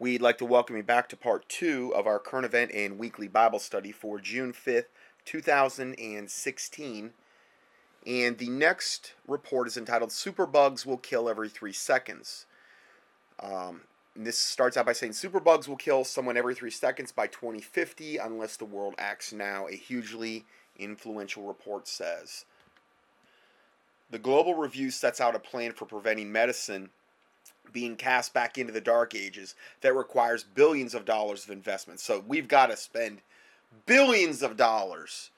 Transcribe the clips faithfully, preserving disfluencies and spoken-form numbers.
We'd like to welcome you back to part two of our current event and weekly Bible study for June fifth, two thousand sixteen. And the next report is entitled Superbugs Will Kill Every Three Seconds. Um, this starts out by saying superbugs will kill someone every three seconds by twenty fifty unless the world acts now, a hugely influential report says. The Global Review sets out a plan for preventing medicine being cast back into the dark ages that requires billions of dollars of investment. So we've got to spend billions of dollars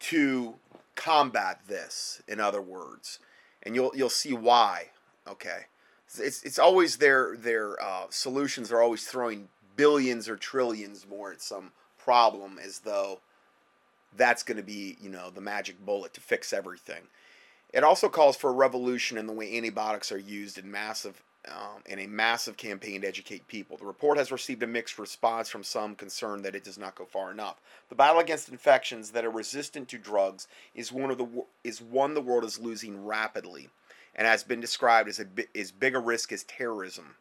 to combat this, in other words. And you'll you'll see why. Okay. It's it's always their their uh, solutions are always throwing billions or trillions more at some problem as though that's going to be, you know, the magic bullet to fix everything. It also calls for a revolution in the way antibiotics are used in massive um, in a massive campaign to educate people. The report has received a mixed response from some concerned that it does not go far enough. The battle against infections that are resistant to drugs is one of the is one the world is losing rapidly, and has been described as a as big a risk as terrorism.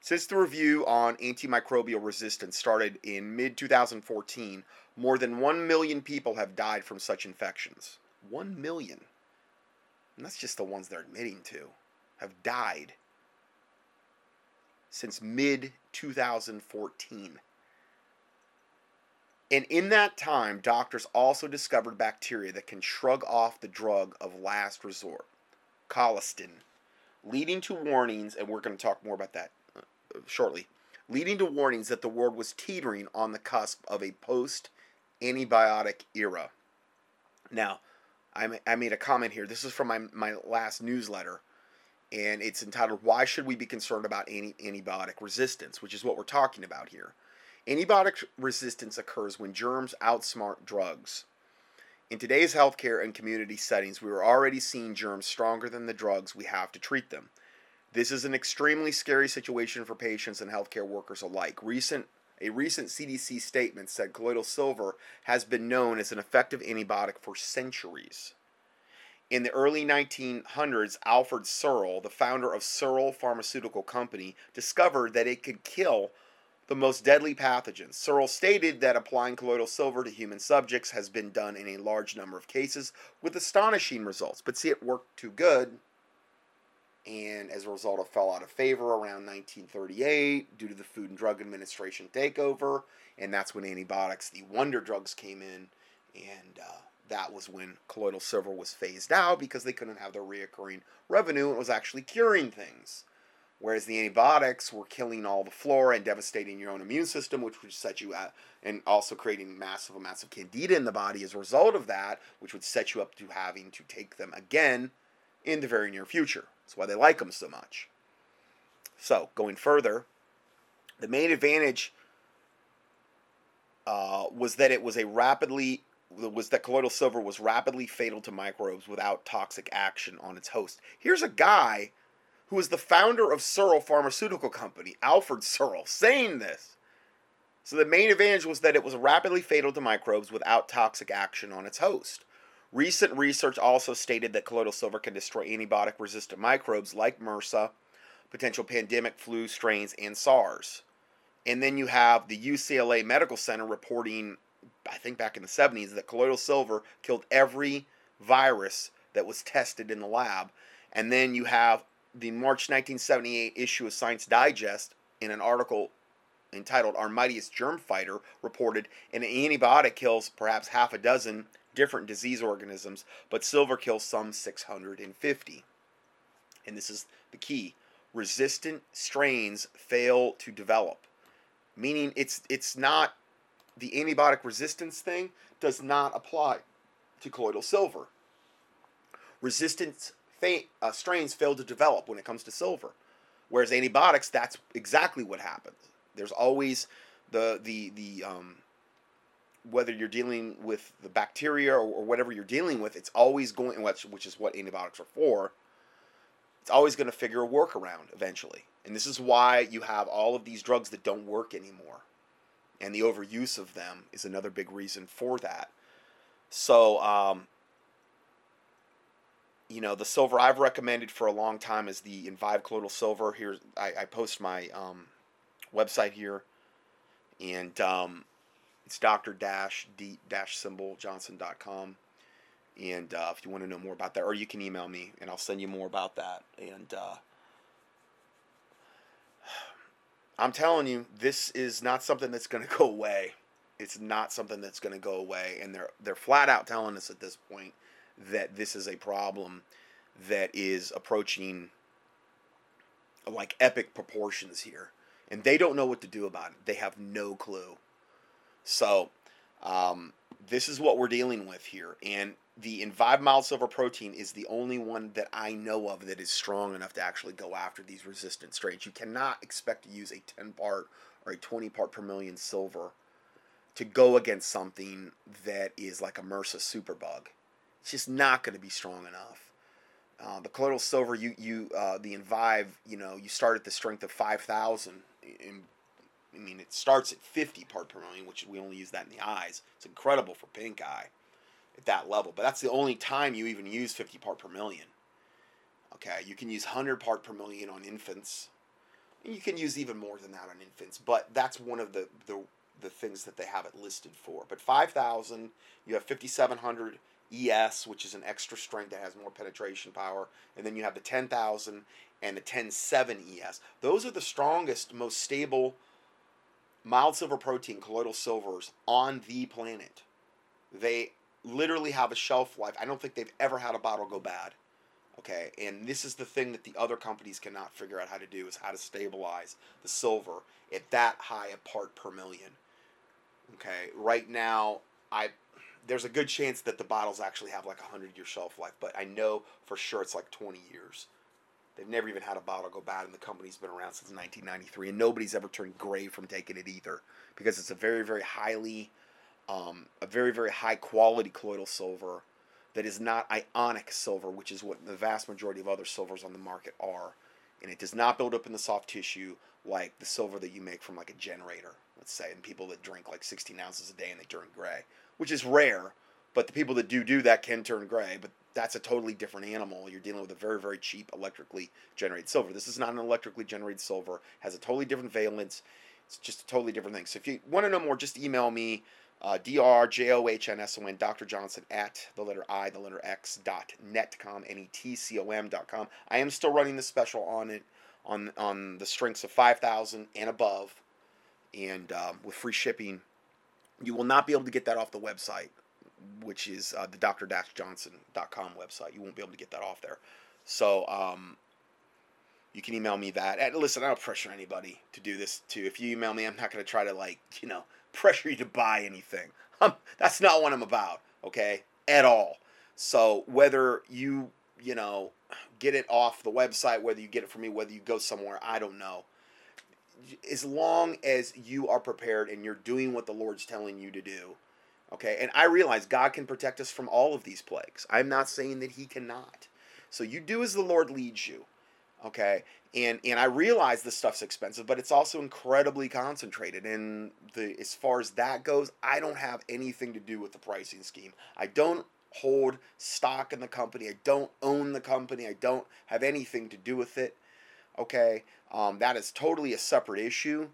Since the review on antimicrobial resistance started in mid two thousand fourteen, more than one million people have died from such infections. one million. And that's just the ones they're admitting to, have died since mid two thousand fourteen. And in that time, doctors also discovered bacteria that can shrug off the drug of last resort, colistin, leading to warnings, and we're going to talk more about that shortly, leading to warnings that the world was teetering on the cusp of a post-antibiotic era. Now, I made a comment here. This is from my, my last newsletter, and it's entitled, Why Should We Be Concerned About Anti- Antibiotic Resistance, which is what we're talking about here. Antibiotic resistance occurs when germs outsmart drugs. In today's healthcare and community settings, we are already seeing germs stronger than the drugs we have to treat them. This is an extremely scary situation for patients and healthcare workers alike. Recent A recent C D C statement said colloidal silver has been known as an effective antibiotic for centuries. In the early nineteen hundreds, Alfred Searle, the founder of Searle Pharmaceutical Company, discovered that it could kill the most deadly pathogens. Searle stated that applying colloidal silver to human subjects has been done in a large number of cases with astonishing results. But see, it worked too good, and as a result, it fell out of favor around nineteen thirty-eight due to the Food and Drug Administration takeover, and that's when antibiotics, the wonder drugs, came in, and uh, that was when colloidal silver was phased out because they couldn't have their reoccurring revenue, and it was actually curing things, whereas the antibiotics were killing all the flora and devastating your own immune system, which would set you up, and also creating massive amounts of candida in the body as a result of that, which would set you up to having to take them again in the very near future. That's why they like them so much. So, going further, the main advantage uh, was that it was a rapidly was that colloidal silver was rapidly fatal to microbes without toxic action on its host. Here's a guy who is the founder of Searle Pharmaceutical Company, Alfred Searle, saying this. So the main advantage was that it was rapidly fatal to microbes without toxic action on its host. Recent research also stated that colloidal silver can destroy antibiotic-resistant microbes like MRSA, potential pandemic flu strains, and SARS. And then you have the U C L A Medical Center reporting, I think back in the seventies, that colloidal silver killed every virus that was tested in the lab. And then you have the March nineteen seventy-eight issue of Science Digest, in an article entitled Our Mightiest Germ Fighter, reported an antibiotic kills perhaps half a dozen different disease organisms, but silver kills some six hundred fifty. And this is the key. Resistant strains fail to develop, meaning it's it's not, the antibiotic resistance thing does not apply to colloidal silver. Resistant fa- uh, strains fail to develop when it comes to silver, whereas antibiotics, that's exactly what happens. There's always the the the um whether you're dealing with the bacteria or, or whatever you're dealing with, it's always going, which, which is what antibiotics are for, it's always going to figure a workaround eventually. And this is why you have all of these drugs that don't work anymore. And the overuse of them is another big reason for that. So, um, you know, the silver I've recommended for a long time is the InVive colloidal silver. Here, I, I post my um, website here, and um, it's doctor dash d dash symbol johnson dot com, and uh, if you want to know more about that, or you can email me, and I'll send you more about that. And uh, I'm telling you, this is not something that's going to go away. It's not something that's going to go away, and they're they're flat out telling us at this point that this is a problem that is approaching like epic proportions here, and they don't know what to do about it. They have no clue. So um, this is what we're dealing with here, and the InVive mild silver protein is the only one that I know of that is strong enough to actually go after these resistant strains. You cannot expect to use a ten part or a twenty part per million silver to go against something that is like a MRSA superbug. It's just not going to be strong enough. Uh, the colloidal silver, you you uh, the InVive, you know, you start at the strength of five thousand. I mean, it starts at fifty part per million, which we only use that in the eyes. It's incredible for pink eye at that level, but that's the only time you even use fifty part per million. Okay, you can use one hundred part per million on infants, and you can use even more than that on infants, but that's one of the the the things that they have it listed for. But five thousand, you have fifty-seven hundred E S, which is an extra strength that has more penetration power, and then you have the ten thousand and the ten seven E S. Those are the strongest, most stable mild silver protein colloidal silvers on the planet. They literally have a shelf life. I don't think they've ever had a bottle go bad. Okay, and this is the thing that the other companies cannot figure out how to do, is how to stabilize the silver at that high a part per million. Okay, right now, I there's a good chance that the bottles actually have like a hundred year shelf life, but I know for sure it's like twenty years. They've never even had a bottle go bad, and the company's been around since nineteen ninety-three, and nobody's ever turned gray from taking it either, because it's a very, very highly, um, a very, very high quality colloidal silver that is not ionic silver, which is what the vast majority of other silvers on the market are. And it does not build up in the soft tissue like the silver that you make from like a generator, let's say, and people that drink like sixteen ounces a day and they turn gray, which is rare, but the people that do do that can turn gray, but that's a totally different animal. You're dealing with a very, very cheap electrically generated silver. This is not an electrically generated silver. It has a totally different valence. It's just a totally different thing. So if you want to know more, just email me. Uh, D R J O H N S O N, Doctor Johnson, at the letter I, the letter X, dot netcom, N E T C O M dot com. I am still running the special on it, on on the strengths of five thousand and above, and um, with free shipping. You will not be able to get that off the website, which is uh, the doctor dash johnson dot com website. You won't be able to get that off there. So um, you can email me that. And listen, I don't pressure anybody to do this, too. If you email me, I'm not going to try to, like, you know, pressure you to buy anything. I'm, that's not what I'm about, okay, at all. So whether you, you know, get it off the website, whether you get it from me, whether you go somewhere, I don't know. As long as you are prepared and you're doing what the Lord's telling you to do, okay, and I realize God can protect us from all of these plagues. I'm not saying that he cannot. So you do as the Lord leads you. Okay, and and I realize this stuff's expensive, but it's also incredibly concentrated. And the as far as that goes, I don't have anything to do with the pricing scheme. I don't hold stock in the company. I don't own the company. I don't have anything to do with it. Okay, um, that is totally a separate issue.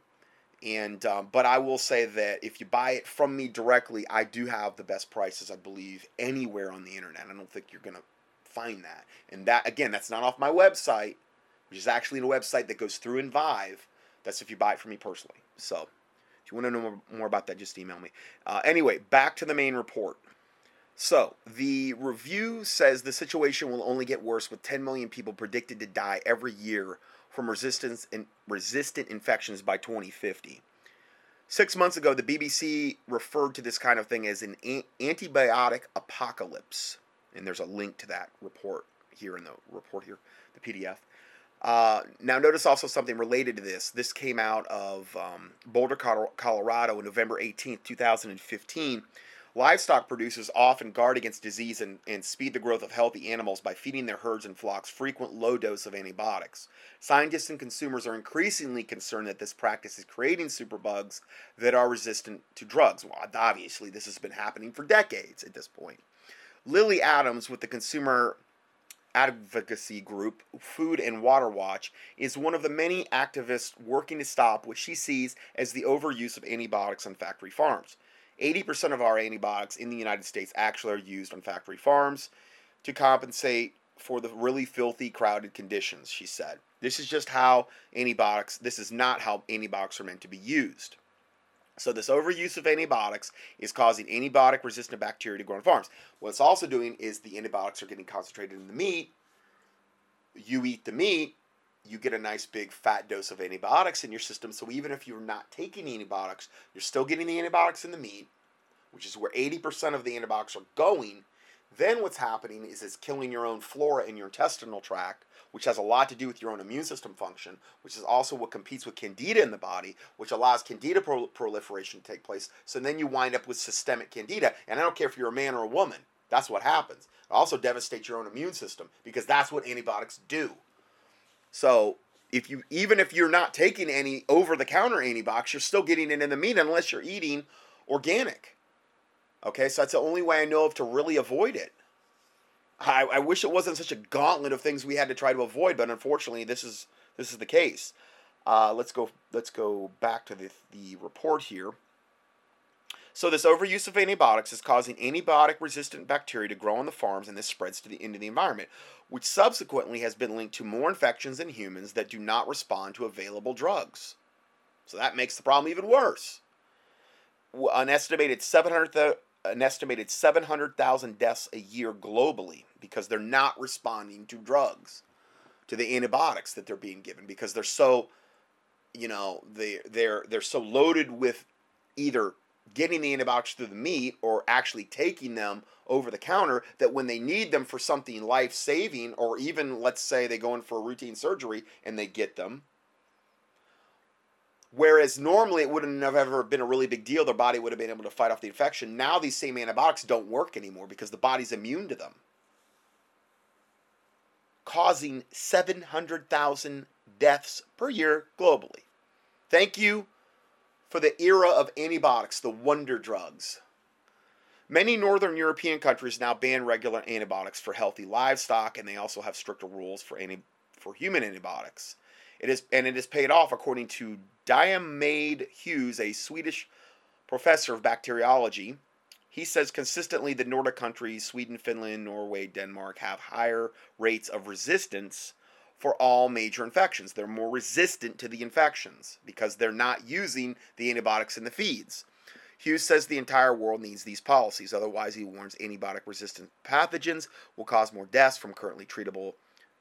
And um, but I will say that if you buy it from me directly, I do have the best prices, I believe, anywhere on the internet. I don't think you're gonna find that. And that again, that's not off my website, which is actually a website that goes through InVive. That's if you buy it from me personally. So if you want to know more about that, just email me. Uh, anyway, back to the main report. So the review says the situation will only get worse, with ten million people predicted to die every year from resistance and resistant infections by twenty fifty. Six months ago, the B B C referred to this kind of thing as an antibiotic apocalypse. And there's a link to that report here in the report here, the P D F. Uh, now, notice also something related to this. This came out of um, Boulder, Colorado on November eighteenth, two thousand fifteen. Livestock producers often guard against disease and, and speed the growth of healthy animals by feeding their herds and flocks frequent low dose of antibiotics. Scientists and consumers are increasingly concerned that this practice is creating superbugs that are resistant to drugs. Well, obviously, this has been happening for decades at this point. Lily Adams with the Consumer advocacy group Food and Water Watch is one of the many activists working to stop what she sees as the overuse of antibiotics on factory farms. eighty percent of our antibiotics in the United States actually are used on factory farms to compensate for the really filthy, crowded conditions, she said. This is just how antibiotics, this is not how antibiotics are meant to be used. So this overuse of antibiotics is causing antibiotic-resistant bacteria to grow on farms. What it's also doing is the antibiotics are getting concentrated in the meat. You eat the meat, you get a nice big fat dose of antibiotics in your system. So even if you're not taking antibiotics, you're still getting the antibiotics in the meat, which is where eighty percent of the antibiotics are going. Then what's happening is it's killing your own flora in your intestinal tract, which has a lot to do with your own immune system function, which is also what competes with candida in the body, which allows candida prol- proliferation to take place. So then you wind up with systemic candida. And I don't care if you're a man or a woman. That's what happens. It also devastates your own immune system because that's what antibiotics do. So if you, even if you're not taking any over-the-counter antibiotics, you're still getting it in the meat unless you're eating organic. Okay, so that's the only way I know of to really avoid it. I, I wish it wasn't such a gauntlet of things we had to try to avoid, but unfortunately, this is this is the case. Uh, let's go. Let's go back to the the report here. So this overuse of antibiotics is causing antibiotic-resistant bacteria to grow on the farms, and this spreads to the into the environment, which subsequently has been linked to more infections in humans that do not respond to available drugs. So that makes the problem even worse. An estimated seven hundred thousand. An estimated seven hundred thousand deaths a year globally because they're not responding to drugs, to the antibiotics that they're being given, because they're so, you know, they they're they're so loaded with either getting the antibiotics through the meat or actually taking them over the counter that when they need them for something life-saving, or even let's say they go in for a routine surgery and they get them. Whereas normally it wouldn't have ever been a really big deal. Their body would have been able to fight off the infection. Now these same antibiotics don't work anymore because the body's immune to them. Causing seven hundred thousand deaths per year globally. Thank you for the era of antibiotics, the wonder drugs. Many northern European countries now ban regular antibiotics for healthy livestock, and they also have stricter rules for, anti- for human antibiotics. It is, and it is paid off, according to Diarmaid Hughes, a Swedish professor of bacteriology. He says consistently the Nordic countries, Sweden, Finland, Norway, Denmark, have higher rates of resistance for all major infections. They're more resistant to the infections because they're not using the antibiotics in the feeds. Hughes says the entire world needs these policies. Otherwise, he warns antibiotic-resistant pathogens will cause more deaths from currently treatable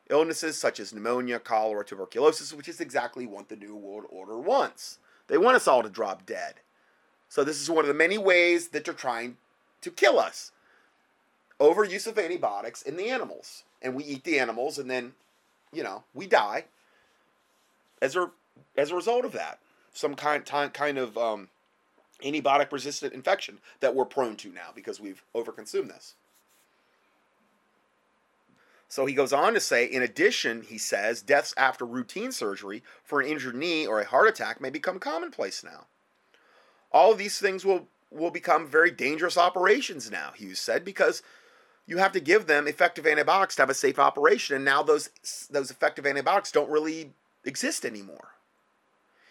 illnesses such as pneumonia, cholera, tuberculosis, which is exactly what the New World Order wants. They want us all to drop dead. So this is one of the many ways that they're trying to kill us. Overuse of antibiotics in the animals. And we eat the animals and then, you know, we die as a, as a result of that. Some kind, kind of um, antibiotic-resistant infection that we're prone to now because we've overconsumed this. So he goes on to say, in addition, he says, deaths after routine surgery for an injured knee or a heart attack may become commonplace now. All of these things will, will become very dangerous operations now, Hughes said, because you have to give them effective antibiotics to have a safe operation, and now those, those effective antibiotics don't really exist anymore.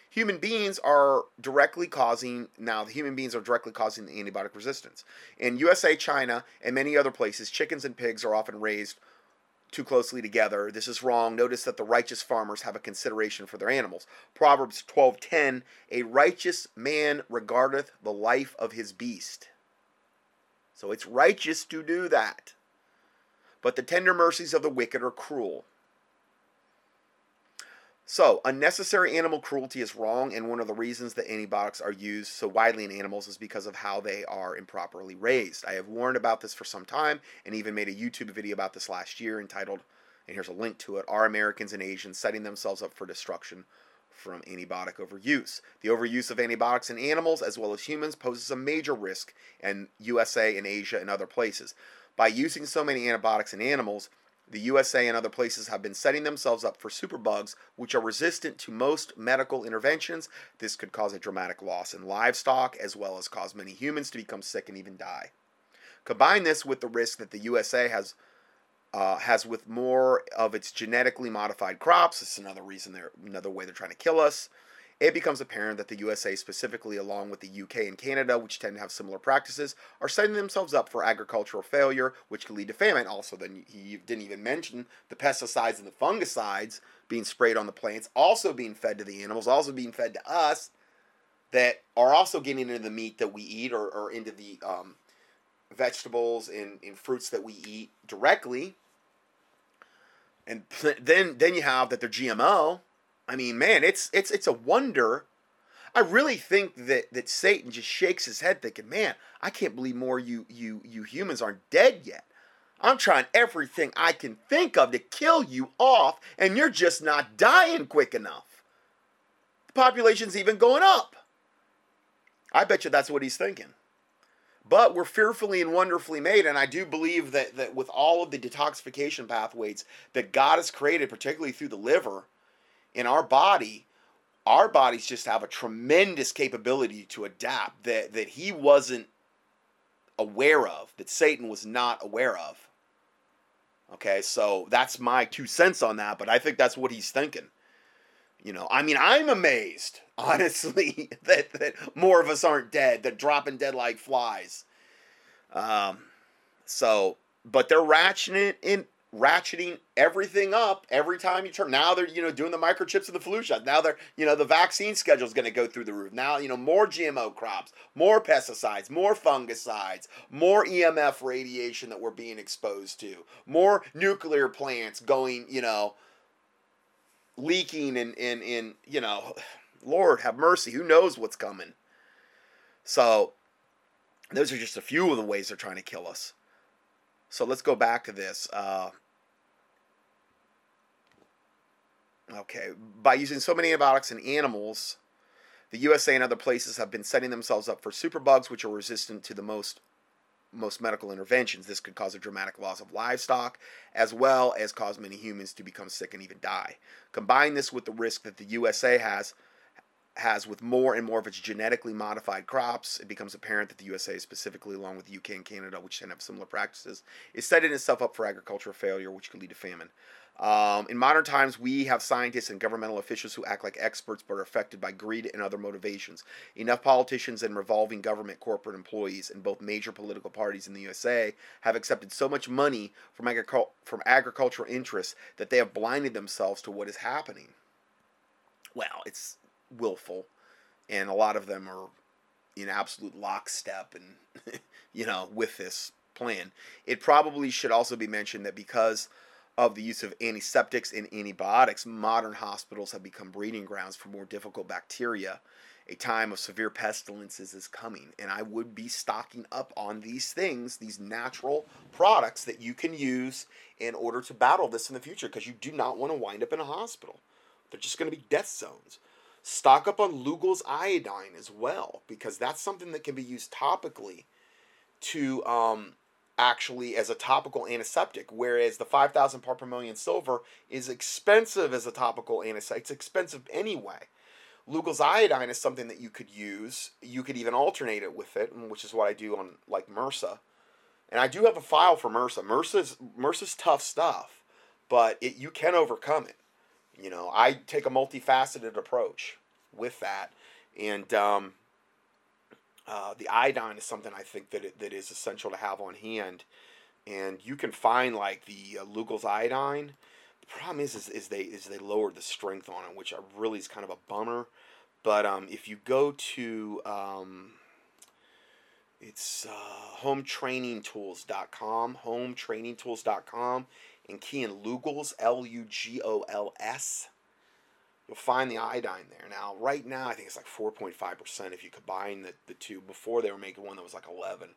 Human beings are directly causing, now the human beings are directly causing the antibiotic resistance. In U S A, China, and many other places, chickens and pigs are often raised too closely together. This is wrong. Notice that the righteous farmers have a consideration for their animals. Proverbs twelve ten, a righteous man regardeth the life of his beast. So it's righteous to do that. But the tender mercies of the wicked are cruel. So, unnecessary animal cruelty is wrong, and one of the reasons that antibiotics are used so widely in animals is because of how they are improperly raised. I have warned about this for some time, and even made a YouTube video about this last year entitled, and here's a link to it, Are Americans and Asians Setting Themselves Up for Destruction from Antibiotic Overuse? The overuse of antibiotics in animals, as well as humans, poses a major risk in U S A and Asia and other places. By using so many antibiotics in animals, the U S A and other places have been setting themselves up for superbugs, which are resistant to most medical interventions. This could cause a dramatic loss in livestock, as well as cause many humans to become sick and even die. Combine this with the risk that the U S A has uh, has with more of its genetically modified crops. It's another reason they're another way they're trying to kill us. It becomes apparent that the U S A specifically, along with the U K and Canada, which tend to have similar practices, are setting themselves up for agricultural failure, which could lead to famine. Also, then he didn't even mention the pesticides and the fungicides being sprayed on the plants, also being fed to the animals, also being fed to us, that are also getting into the meat that we eat, or, or into the um, vegetables and, and fruits that we eat directly. And then, then you have that they're G M O. I mean, man, it's it's it's a wonder. I really think that, that Satan just shakes his head thinking, man, I can't believe more you you you humans aren't dead yet. I'm trying everything I can think of to kill you off, and you're just not dying quick enough. The population's even going up. I bet you that's what he's thinking. But we're fearfully and wonderfully made, and I do believe that, that with all of the detoxification pathways that God has created, particularly through the liver, in our body, our bodies just have a tremendous capability to adapt that, that he wasn't aware of, that Satan was not aware of. Okay, so that's my two cents on that, but I think that's what he's thinking. You know, I mean, I'm amazed, honestly, that, that more of us aren't dead. They're dropping dead like flies. Um, so, but they're ratcheting it in. ratcheting everything up every time you turn. Now they're, you know, doing the microchips and the flu shots. Now they're, you know, the vaccine schedule is going to go through the roof. Now, you know, more G M O crops, more pesticides, more fungicides, more E M F radiation that we're being exposed to, more nuclear plants going, you know, leaking and, and, and you know, Lord have mercy, who knows what's coming. So those are just a few of the ways they're trying to kill us. So let's go back to this. Uh, okay, by using so many antibiotics in animals, the U S A and other places have been setting themselves up for superbugs, which are resistant to the most most medical interventions. This could cause a dramatic loss of livestock, as well as cause many humans to become sick and even die. Combine this with the risk that the U S A has has with more and more of its genetically modified crops, it becomes apparent that the U S A, specifically along with the U K and Canada, which tend to have similar practices, is setting itself up for agricultural failure, which could lead to famine. Um, in modern times, we have scientists and governmental officials who act like experts but are affected by greed and other motivations. Enough politicians and revolving government corporate employees in both major political parties in the U S A have accepted so much money from, agric- from agricultural interests that they have blinded themselves to what is happening. Well, it's willful, and a lot of them are in absolute lockstep and you know with this plan. It probably should also be mentioned that because of the use of antiseptics and antibiotics, modern hospitals have become breeding grounds for more difficult bacteria. A time of severe pestilences is coming, and I would be stocking up on these things, these natural products that you can use in order to battle this in the future, because you do not want to wind up in a hospital. They're just going to be death zones. Stock up on Lugol's iodine as well, because that's something that can be used topically to um, actually as a topical antiseptic, whereas the five thousand part per million silver is expensive as a topical antiseptic. It's expensive anyway. Lugol's iodine is something that you could use. You could even alternate it with it, which is what I do on like MRSA. And I do have a file for MRSA. MRSA's, MRSA's tough stuff, but it, you can overcome it. You know, I take a multifaceted approach with that, and um, uh, the iodine is something I think that it, that is essential to have on hand. And you can find like the uh, Lugol's iodine. The problem is, is, is they is they lowered the strength on it, which I really is kind of a bummer. But um, if you go to um, it's uh, home training tools dot com, home training tools dot com. And key in Lugol's, L U G O L S, you'll find the iodine there. Now, right now, I think it's like four point five percent if you combine the, the two. Before, they were making one that was like eleven.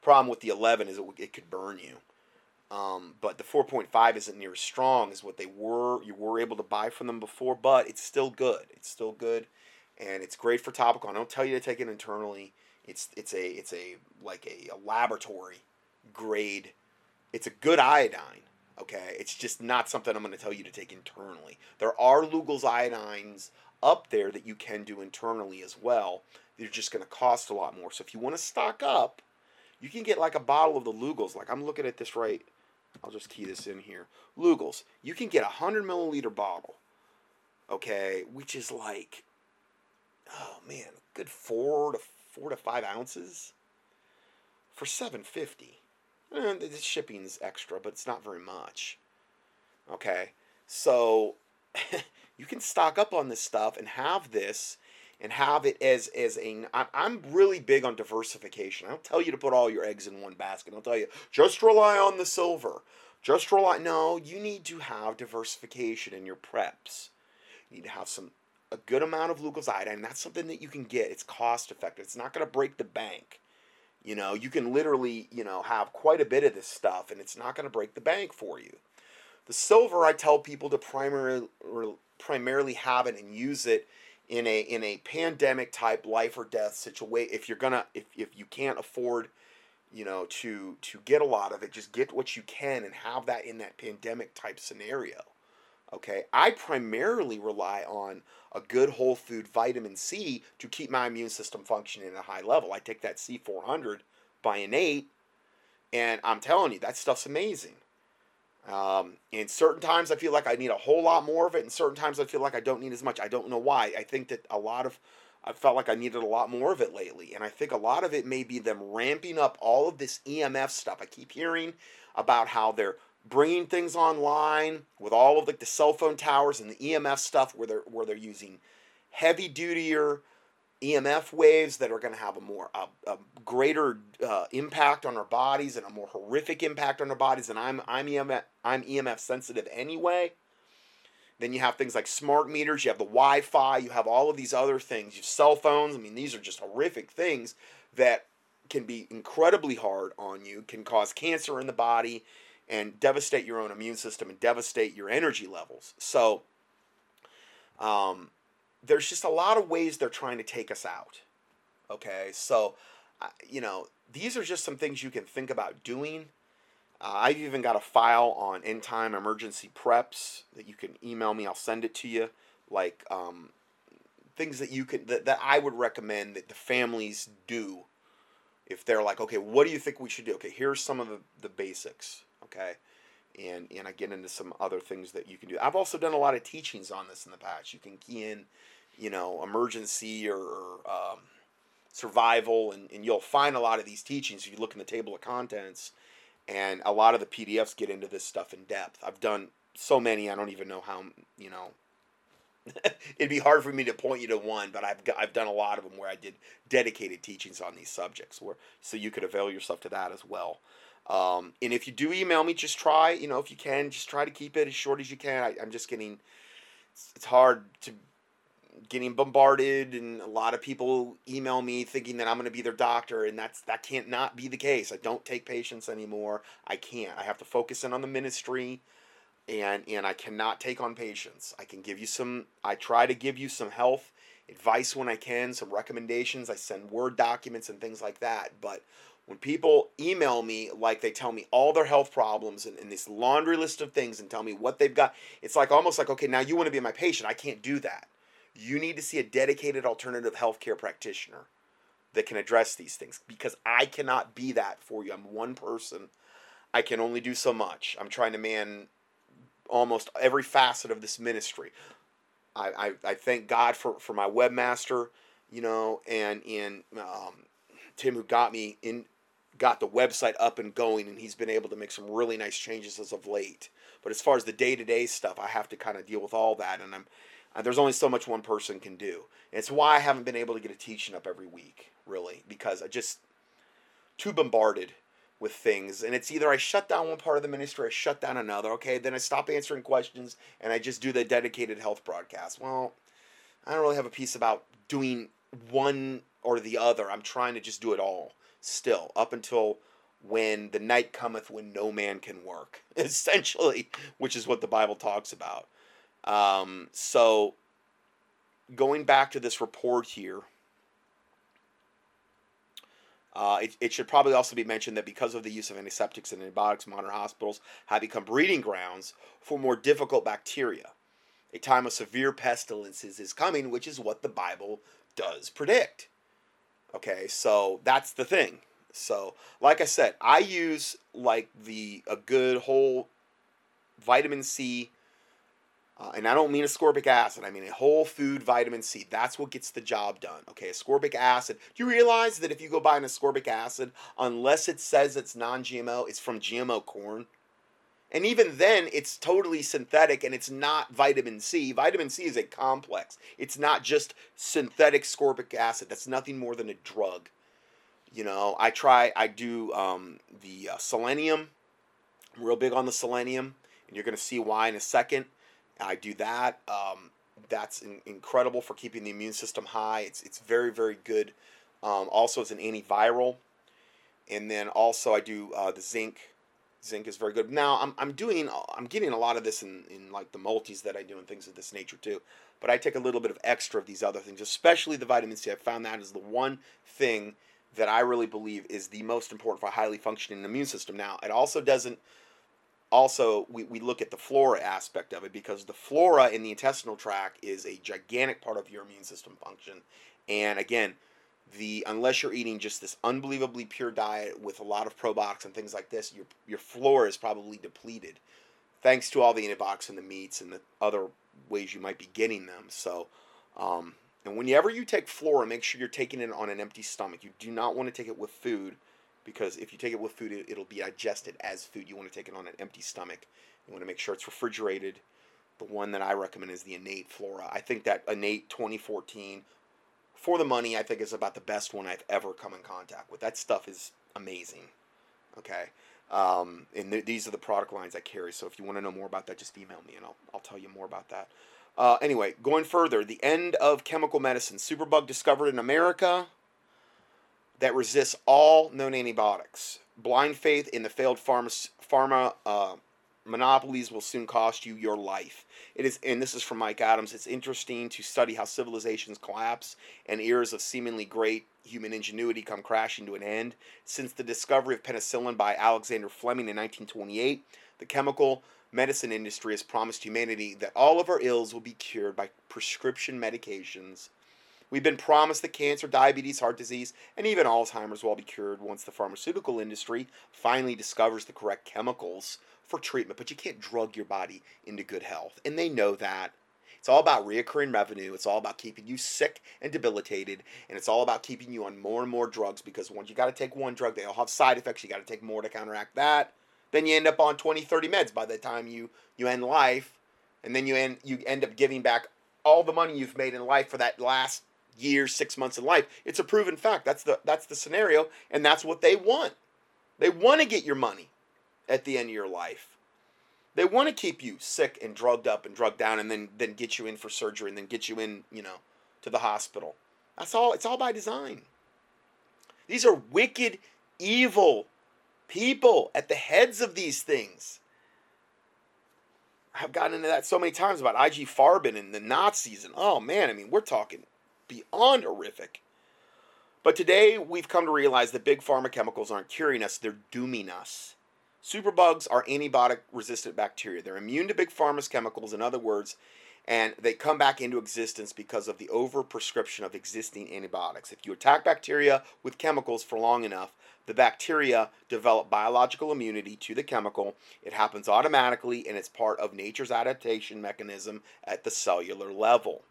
Problem with the eleven is it, it could burn you. Um, but the four point five isn't near as strong as what they were. You were able to buy from them before, but it's still good. It's still good, and it's great for topical. I don't tell you to take it internally. It's it's a it's a like a, a laboratory grade. It's a good iodine. Okay, it's just not something I'm going to tell you to take internally. There are Lugol's iodines up there that you can do internally as well. They're just going to cost a lot more. So if you want to stock up, you can get like a bottle of the Lugol's. Like I'm looking at this right I'll just key this in here. Lugol's. You can get a one hundred milliliter bottle, okay, which is like, oh man, a good four to four to five ounces for seven fifty. And the shipping's extra, but it's not very much. Okay, so you can stock up on this stuff and have this and have it as as a. I'm really big on diversification. I don't tell you to put all your eggs in one basket. I'll tell you just rely on the silver. Just rely. No, you need to have diversification in your preps. You need to have some a good amount of Lugol's iodine. That's something that you can get. It's cost effective. It's not going to break the bank. You know, you can literally, you know, have quite a bit of this stuff, and it's not going to break the bank for you. The silver, I tell people to primarily primarily have it and use it in a in a pandemic type life or death situation. If you're gonna, if if you can't afford, you know, to to get a lot of it, just get what you can and have that in that pandemic type scenario. Okay, I primarily rely on a good whole food vitamin C to keep my immune system functioning at a high level. I take that C four hundred by Innate, and I'm telling you, that stuff's amazing. Um, and certain times I feel like I need a whole lot more of it, and certain times I feel like I don't need as much. I don't know why. I think that a lot of, I felt like I needed a lot more of it lately, and I think a lot of it may be them ramping up all of this E M F stuff. I keep hearing about how they're bringing things online with all of like the cell phone towers and the E M F stuff where they're, where they're using heavy dutier E M F waves that are going to have a more a, a greater uh, impact on our bodies and a more horrific impact on our bodies. And I'm I'm E M F I'm E M F sensitive anyway. Then you have things like smart meters, you have the Wi-Fi, you have all of these other things, you have cell phones. I mean, these are just horrific things that can be incredibly hard on you, can cause cancer in the body and devastate your own immune system and devastate your energy levels. So um, there's just a lot of ways they're trying to take us out. Okay, so, you know, these are just some things you can think about doing. Uh, I've even got a file on end time emergency preps that you can email me. I'll send it to you. Like um, things that you can that, that I would recommend that the families do if they're like, okay, what do you think we should do? Okay, here's some of the, the basics. Okay, and and I get into some other things that you can do. I've also done a lot of teachings on this in the past. You can key in, you know, emergency or, or um, survival, and, and you'll find a lot of these teachings if you look in the table of contents, and a lot of the P D Fs get into this stuff in depth. I've done so many, I don't even know how, you know, it'd be hard for me to point you to one, but I've, I've done a lot of them where I did dedicated teachings on these subjects, where so you could avail yourself to that as well. Um, and if you do email me, just try, you know, if you can, just try to keep it as short as you can. I, I'm just getting, it's, it's hard to, getting bombarded, and a lot of people email me thinking that I'm going to be their doctor, and that's, that can't not be the case. I don't take patients anymore. I can't. I have to focus in on the ministry, and, and I cannot take on patients. I can give you some, I try to give you some health advice when I can, some recommendations. I send Word documents and things like that, but when people email me, like they tell me all their health problems and, and this laundry list of things and tell me what they've got, it's like almost like, okay, now you want to be my patient. I can't do that. You need to see a dedicated alternative healthcare practitioner that can address these things, because I cannot be that for you. I'm one person. I can only do so much. I'm trying to man almost every facet of this ministry. I, I, I thank God for, for my webmaster, you know, and, and um, Tim, who got me in, got the website up and going, and he's been able to make some really nice changes as of late. But as far as the day-to-day stuff, I have to kind of deal with all that, and I'm uh, there's only so much one person can do. And it's why I haven't been able to get a teaching up every week, really, because I just too bombarded with things. And it's either I shut down one part of the ministry, or I shut down another. Okay, then I stop answering questions, and I just do the dedicated health broadcast. Well, I don't really have a piece about doing one or the other. I'm trying to just do it all. Still, up until when the night cometh when no man can work, essentially, which is what the Bible talks about. Um, so, going back to this report here, uh, it, it should probably also be mentioned that because of the use of antiseptics and antibiotics, modern hospitals have become breeding grounds for more difficult bacteria. A time of severe pestilences is coming, which is what the Bible does predict. Okay, so that's the thing. So, like I said, I use like the a good whole vitamin C, uh, and I don't mean ascorbic acid. I mean a whole food vitamin C. That's what gets the job done. Okay, ascorbic acid. Do you realize that if you go buy an ascorbic acid, unless it says it's non G M O, it's from G M O corn? And even then, it's totally synthetic, and it's not vitamin C. Vitamin C is a complex. It's not just synthetic ascorbic acid. That's nothing more than a drug. You know, I try, I do um, the uh, selenium. I'm real big on the selenium, and you're going to see why in a second. I do that. Um, that's in, incredible for keeping the immune system high. It's, it's very, very good. Um, also, it's an antiviral. And then also I do uh, the zinc. Zinc is very good. Now I'm I'm doing I'm getting a lot of this in, in like the multis that I do and things of this nature too, but I take a little bit of extra of these other things, especially the vitamin C. I found that is the one thing that I really believe is the most important for a highly functioning immune system. Now it also doesn't. Also we we look at the flora aspect of it, because the flora in the intestinal tract is a gigantic part of your immune system function, and again. The unless you're eating just this unbelievably pure diet with a lot of probiotics and things like this, your your flora is probably depleted, thanks to all the antibiotics and the meats and the other ways you might be getting them. So, um, and whenever you take flora, make sure you're taking it on an empty stomach. You do not want to take it with food, because if you take it with food, it, it'll be digested as food. You want to take it on an empty stomach. You want to make sure it's refrigerated. The one that I recommend is the Innate Flora. I think that Innate twenty fourteen. For the money, I think is about the best one I've ever come in contact with. That stuff is amazing. Okay, um, and th these are the product lines I carry. So if you want to know more about that, just email me and I'll I'll tell you more about that. Uh, anyway, going further, the end of chemical medicine. Superbug discovered in America that resists all known antibiotics. Blind faith in the failed pharma pharma. Uh, Monopolies will soon cost you your life. It is, and this is from Mike Adams, it's interesting to study how civilizations collapse and eras of seemingly great human ingenuity come crashing to an end. Since the discovery of penicillin by Alexander Fleming in nineteen twenty-eight, the chemical medicine industry has promised humanity that all of our ills will be cured by prescription medications. We've been promised that cancer, diabetes, heart disease, and even Alzheimer's will all be cured once the pharmaceutical industry finally discovers the correct chemicals for treatment, but you can't drug your body into good health, and they know that. It's all about reoccurring revenue. It's all about keeping you sick and debilitated, and it's all about keeping you on more and more drugs, because once you got to take one drug, they all have side effects. You got to take more to counteract that. Then you end up on twenty, thirty meds by the time you, you end life, and then you end, you end up giving back all the money you've made in life for that last year, six months in life. It's a proven fact. That's the, that's the scenario, and that's what they want. They want to get your money at the end of your life. They want to keep you sick and drugged up and drugged down, and then then get you in for surgery, and then get you in, you know, to the hospital. That's all. It's all by design. These are wicked, evil people at the heads of these things. I've gotten into that so many times about I G Farben and the Nazis, and oh man, I mean, we're talking beyond horrific. But today we've come to realize that big pharma chemicals aren't curing us, they're dooming us. Superbugs are antibiotic-resistant bacteria. They're immune to big pharma's chemicals, in other words, and they come back into existence because of the overprescription of existing antibiotics. If you attack bacteria with chemicals for long enough, the bacteria develop biological immunity to the chemical. It happens automatically, and it's part of nature's adaptation mechanism at the cellular level.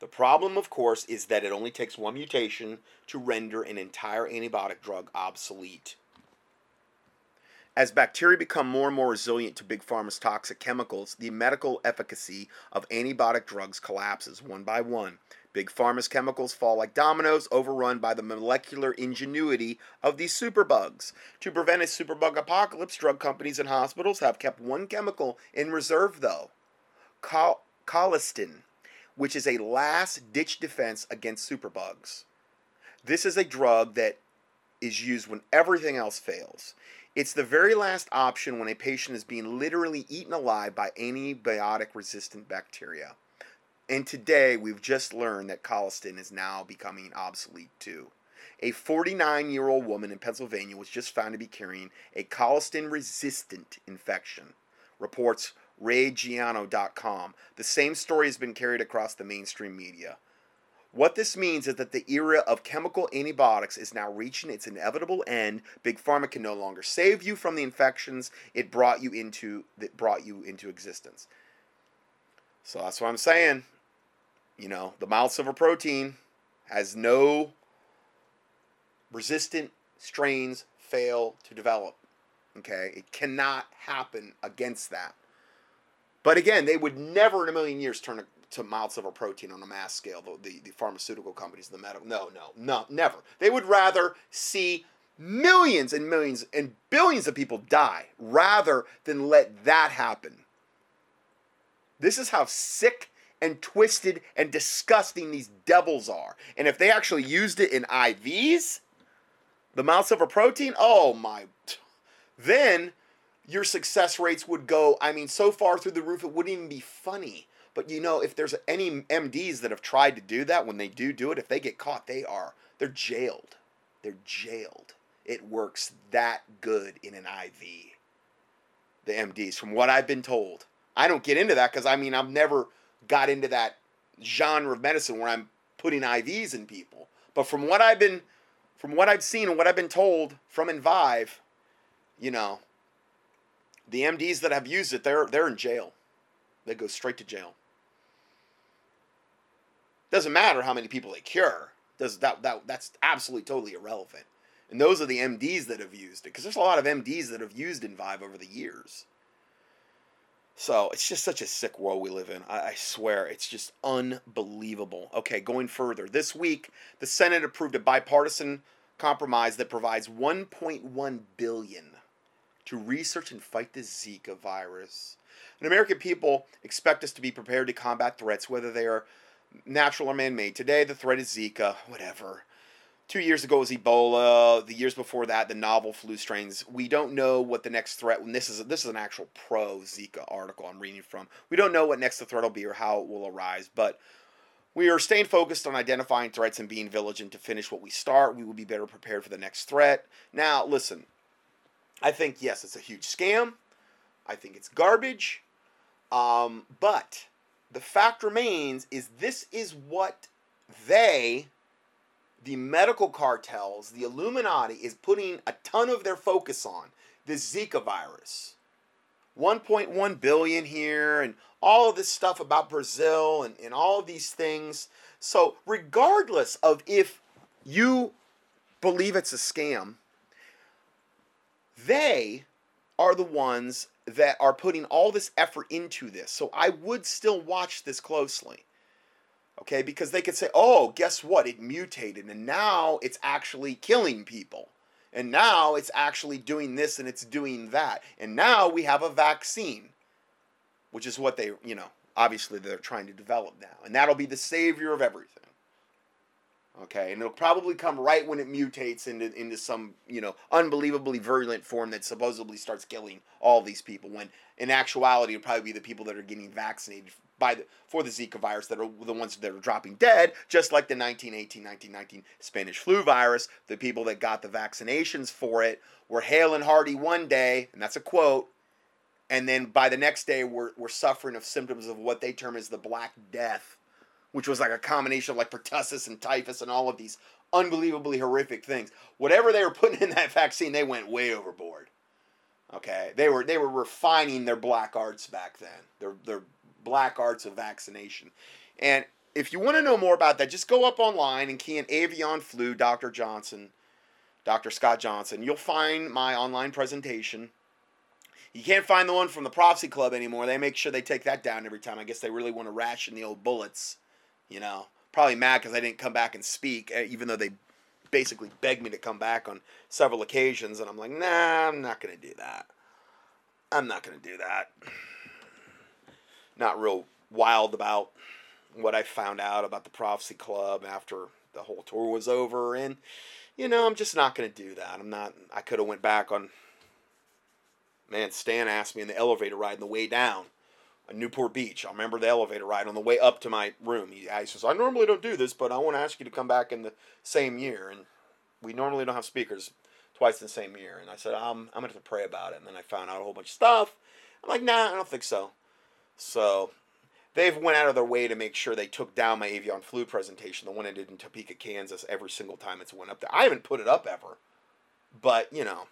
The problem, of course, is that it only takes one mutation to render an entire antibiotic drug obsolete. As bacteria become more and more resilient to big pharma's toxic chemicals, the medical efficacy of antibiotic drugs collapses one by one. Big pharma's chemicals fall like dominoes, overrun by the molecular ingenuity of these superbugs. To prevent a superbug apocalypse, drug companies and hospitals have kept one chemical in reserve, though, Col- colistin, which is a last-ditch defense against superbugs. This is a drug that is used when everything else fails. It's the very last option when a patient is being literally eaten alive by antibiotic-resistant bacteria. And today, we've just learned that colistin is now becoming obsolete, too. A forty-nine-year-old woman in Pennsylvania was just found to be carrying a colistin-resistant infection, reports Ray Giano dot com. The same story has been carried across the mainstream media. What this means is that the era of chemical antibiotics is now reaching its inevitable end. Big Pharma can no longer save you from the infections it brought you into that brought you into existence. So that's what I'm saying. You know, the mild silver protein has no resistant strains fail to develop. Okay, it cannot happen against that. But again, they would never in a million years turn a to mild silver protein on a mass scale, the, the, the pharmaceutical companies, the medical, no, no, no, never. They would rather see millions and millions and billions of people die rather than let that happen. This is how sick and twisted and disgusting these devils are. And if they actually used it in I Vs, the mild silver protein, oh my, then your success rates would go, I mean, so far through the roof, it wouldn't even be funny. But, you know, if there's any M Ds that have tried to do that, when they do do it, if they get caught, they are, they're jailed. They're jailed. It works that good in an I V, the M Ds, from what I've been told. I don't get into that because, I mean, I've never got into that genre of medicine where I'm putting I Vs in people. But from what I've been, from what I've seen and what I've been told from InVive, you know, the M Ds that have used it, they're, they're in jail. They go straight to jail. Doesn't matter how many people they cure. Does that, that that's absolutely totally irrelevant. And those are the M Ds that have used it, because there's a lot of M Ds that have used InVive over the years. So it's just such a sick world we live in. I, I swear, it's just unbelievable. Okay, going further. This week, the Senate approved a bipartisan compromise that provides one point one billion dollars to research and fight the Zika virus. And American people expect us to be prepared to combat threats, whether they are natural or man-made. Today, the threat is Zika, whatever. Two years ago was Ebola. The years before that, the novel flu strains. We don't know what the next threat, and this is this is an actual pro-Zika article I'm reading from. We don't know what next the threat will be or how it will arise, but we are staying focused on identifying threats and being vigilant to finish what we start. We will be better prepared for the next threat. Now, listen, I think, yes, it's a huge scam. I think it's garbage, um, but the fact remains is this is what they, the medical cartels, the Illuminati, is putting a ton of their focus on, the Zika virus. one point one billion here and all of this stuff about Brazil and, and all of these things. So regardless of if you believe it's a scam, they are the ones that are putting all this effort into this. So I would still watch this closely, okay? Because they could say, oh, guess what? It mutated, and now it's actually killing people. And now it's actually doing this, and it's doing that. And now we have a vaccine, which is what they, you know, obviously they're trying to develop now. And that'll be the savior of everything, okay? And it'll probably come right when it mutates into, into some, you know, unbelievably virulent form that supposedly starts killing all these people, when in actuality it'll probably be the people that are getting vaccinated by the, for the Zika virus that are the ones that are dropping dead, just like the nineteen eighteen nineteen nineteen Spanish flu virus. The people that got the vaccinations for it were hale and hearty one day, and that's a quote, and then by the next day we're, we're suffering of symptoms of what they term as the Black Death, which was like a combination of like pertussis and typhus and all of these unbelievably horrific things. Whatever they were putting in that vaccine, they went way overboard. Okay, they were they were refining their black arts back then, their their black arts of vaccination. And if you want to know more about that, just go up online and key in avian flu, Doctor Johnson, Doctor Scott Johnson. You'll find my online presentation. You can't find the one from the Prophecy Club anymore. They make sure they take that down every time. I guess they really want to ration the old bullets. You know, probably mad because I didn't come back and speak, even though they basically begged me to come back on several occasions. And I'm like, nah, I'm not going to do that. I'm not going to do that. Not real wild about what I found out about the Prophecy Club after the whole tour was over. And, you know, I'm just not going to do that. I'm not, I could have went back on, man, Stan asked me in the elevator ride on the way down. Newport Beach. I remember the elevator ride on the way up to my room. He, he says, I normally don't do this, but I want to ask you to come back in the same year. And we normally don't have speakers twice in the same year. And I said, I'm, I'm going to have to pray about it. And then I found out a whole bunch of stuff. I'm like, nah, I don't think so. So they've went out of their way to make sure they took down my avian flu presentation, the one I did in Topeka, Kansas, every single time it's went up there. I haven't put it up ever, but, you know,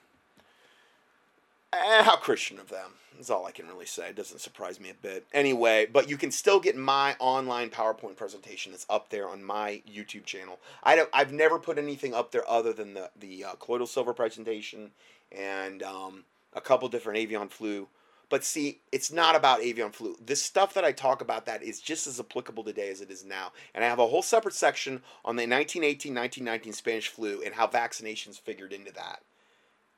eh, how Christian of them is all I can really say. It doesn't surprise me a bit. Anyway, but you can still get my online PowerPoint presentation that's up there on my YouTube channel. I don't, I've never put anything up there other than the, the uh, colloidal silver presentation and um, a couple different avian flu. But see, it's not about avian flu. This stuff that I talk about that is just as applicable today as it is now. And I have a whole separate section on the nineteen eighteen nineteen nineteen Spanish flu and how vaccinations figured into that.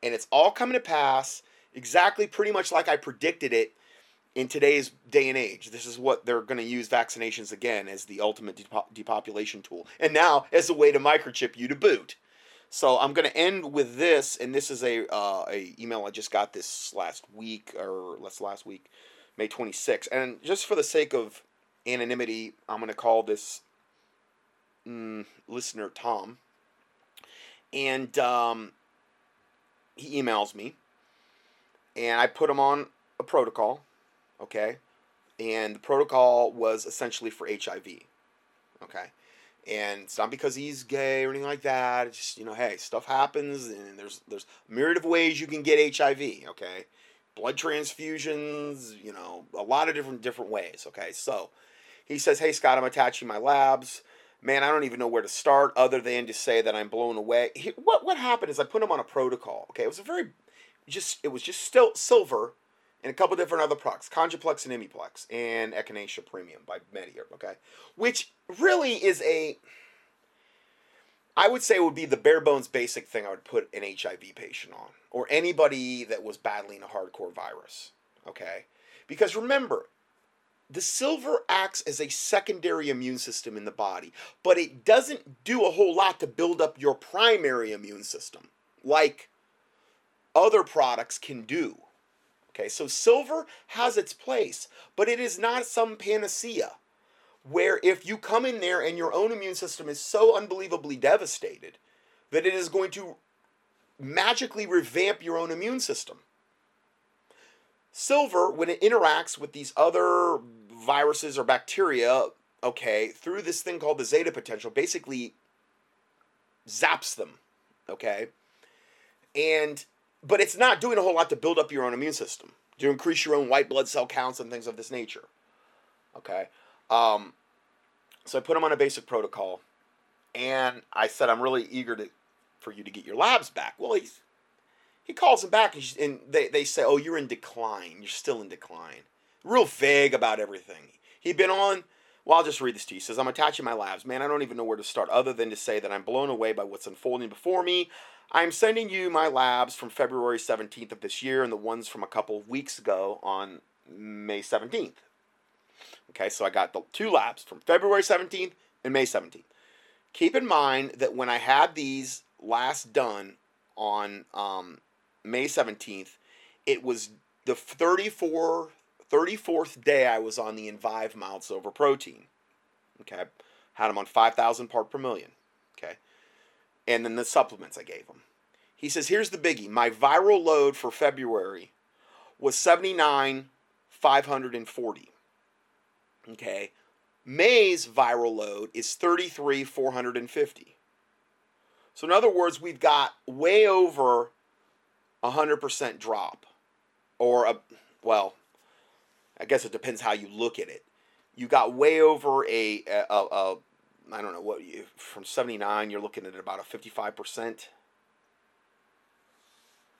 And it's all coming to pass exactly pretty much like I predicted it in today's day and age. This is what they're going to use vaccinations again as the ultimate depo depopulation tool. And now as a way to microchip you to boot. So I'm going to end with this, and this is a uh, a email I just got this last week, or less last week, May twenty-sixth. And just for the sake of anonymity, I'm going to call this mm, listener Tom. And um, he emails me, and I put him on a protocol, okay? And the protocol was essentially for H I V, okay? And it's not because he's gay or anything like that. It's just, you know, hey, stuff happens, and there's there's a myriad of ways you can get H I V, okay? Blood transfusions, you know, a lot of different different ways, okay? So he says, hey, Scott, I'm attaching my labs. Man, I don't even know where to start other than to say that I'm blown away. He, what, what happened is I put him on a protocol, okay? It was a very, just it was just still silver and a couple different other products, Conjuplex and Immuplex, and Echinacea Premium by Mediherb, okay? Which really is a, I would say it would be the bare bones basic thing I would put an H I V patient on, or anybody that was battling a hardcore virus, okay? Because remember, the silver acts as a secondary immune system in the body, but it doesn't do a whole lot to build up your primary immune system, like other products can do. Okay, so silver has its place, but it is not some panacea where if you come in there and your own immune system is so unbelievably devastated that it is going to magically revamp your own immune system. Silver, when it interacts with these other viruses or bacteria, okay, through this thing called the zeta potential, basically zaps them, okay? And... but it's not doing a whole lot to build up your own immune system, to increase your own white blood cell counts and things of this nature. Okay? Um, so I put him on a basic protocol, and I said, I'm really eager to, for you to get your labs back. Well, he's, he calls him back, and, and they, they say, oh, you're in decline. You're still in decline. Real vague about everything. He'd been on... well, I'll just read this to you. He says, I'm attaching my labs. Man, I don't even know where to start other than to say that I'm blown away by what's unfolding before me. I'm sending you my labs from February seventeenth of this year and the ones from a couple of weeks ago on May seventeenth. Okay, so I got the two labs from February seventeenth and May seventeenth. Keep in mind that when I had these last done on um, May seventeenth, it was the thirty-fourth day I was on the InVive mild silver protein. Okay, had them on five thousand part per million. Okay, and then the supplements I gave him. He says, here's the biggie. My viral load for February was seventy-nine thousand five hundred forty. Okay, May's viral load is thirty-three thousand four hundred fifty. So in other words, we've got way over a one hundred percent drop, or a, well, I guess it depends how you look at it. You got way over a, a, a, a I don't know, what you, from seventy-nine, you're looking at about a fifty-five percent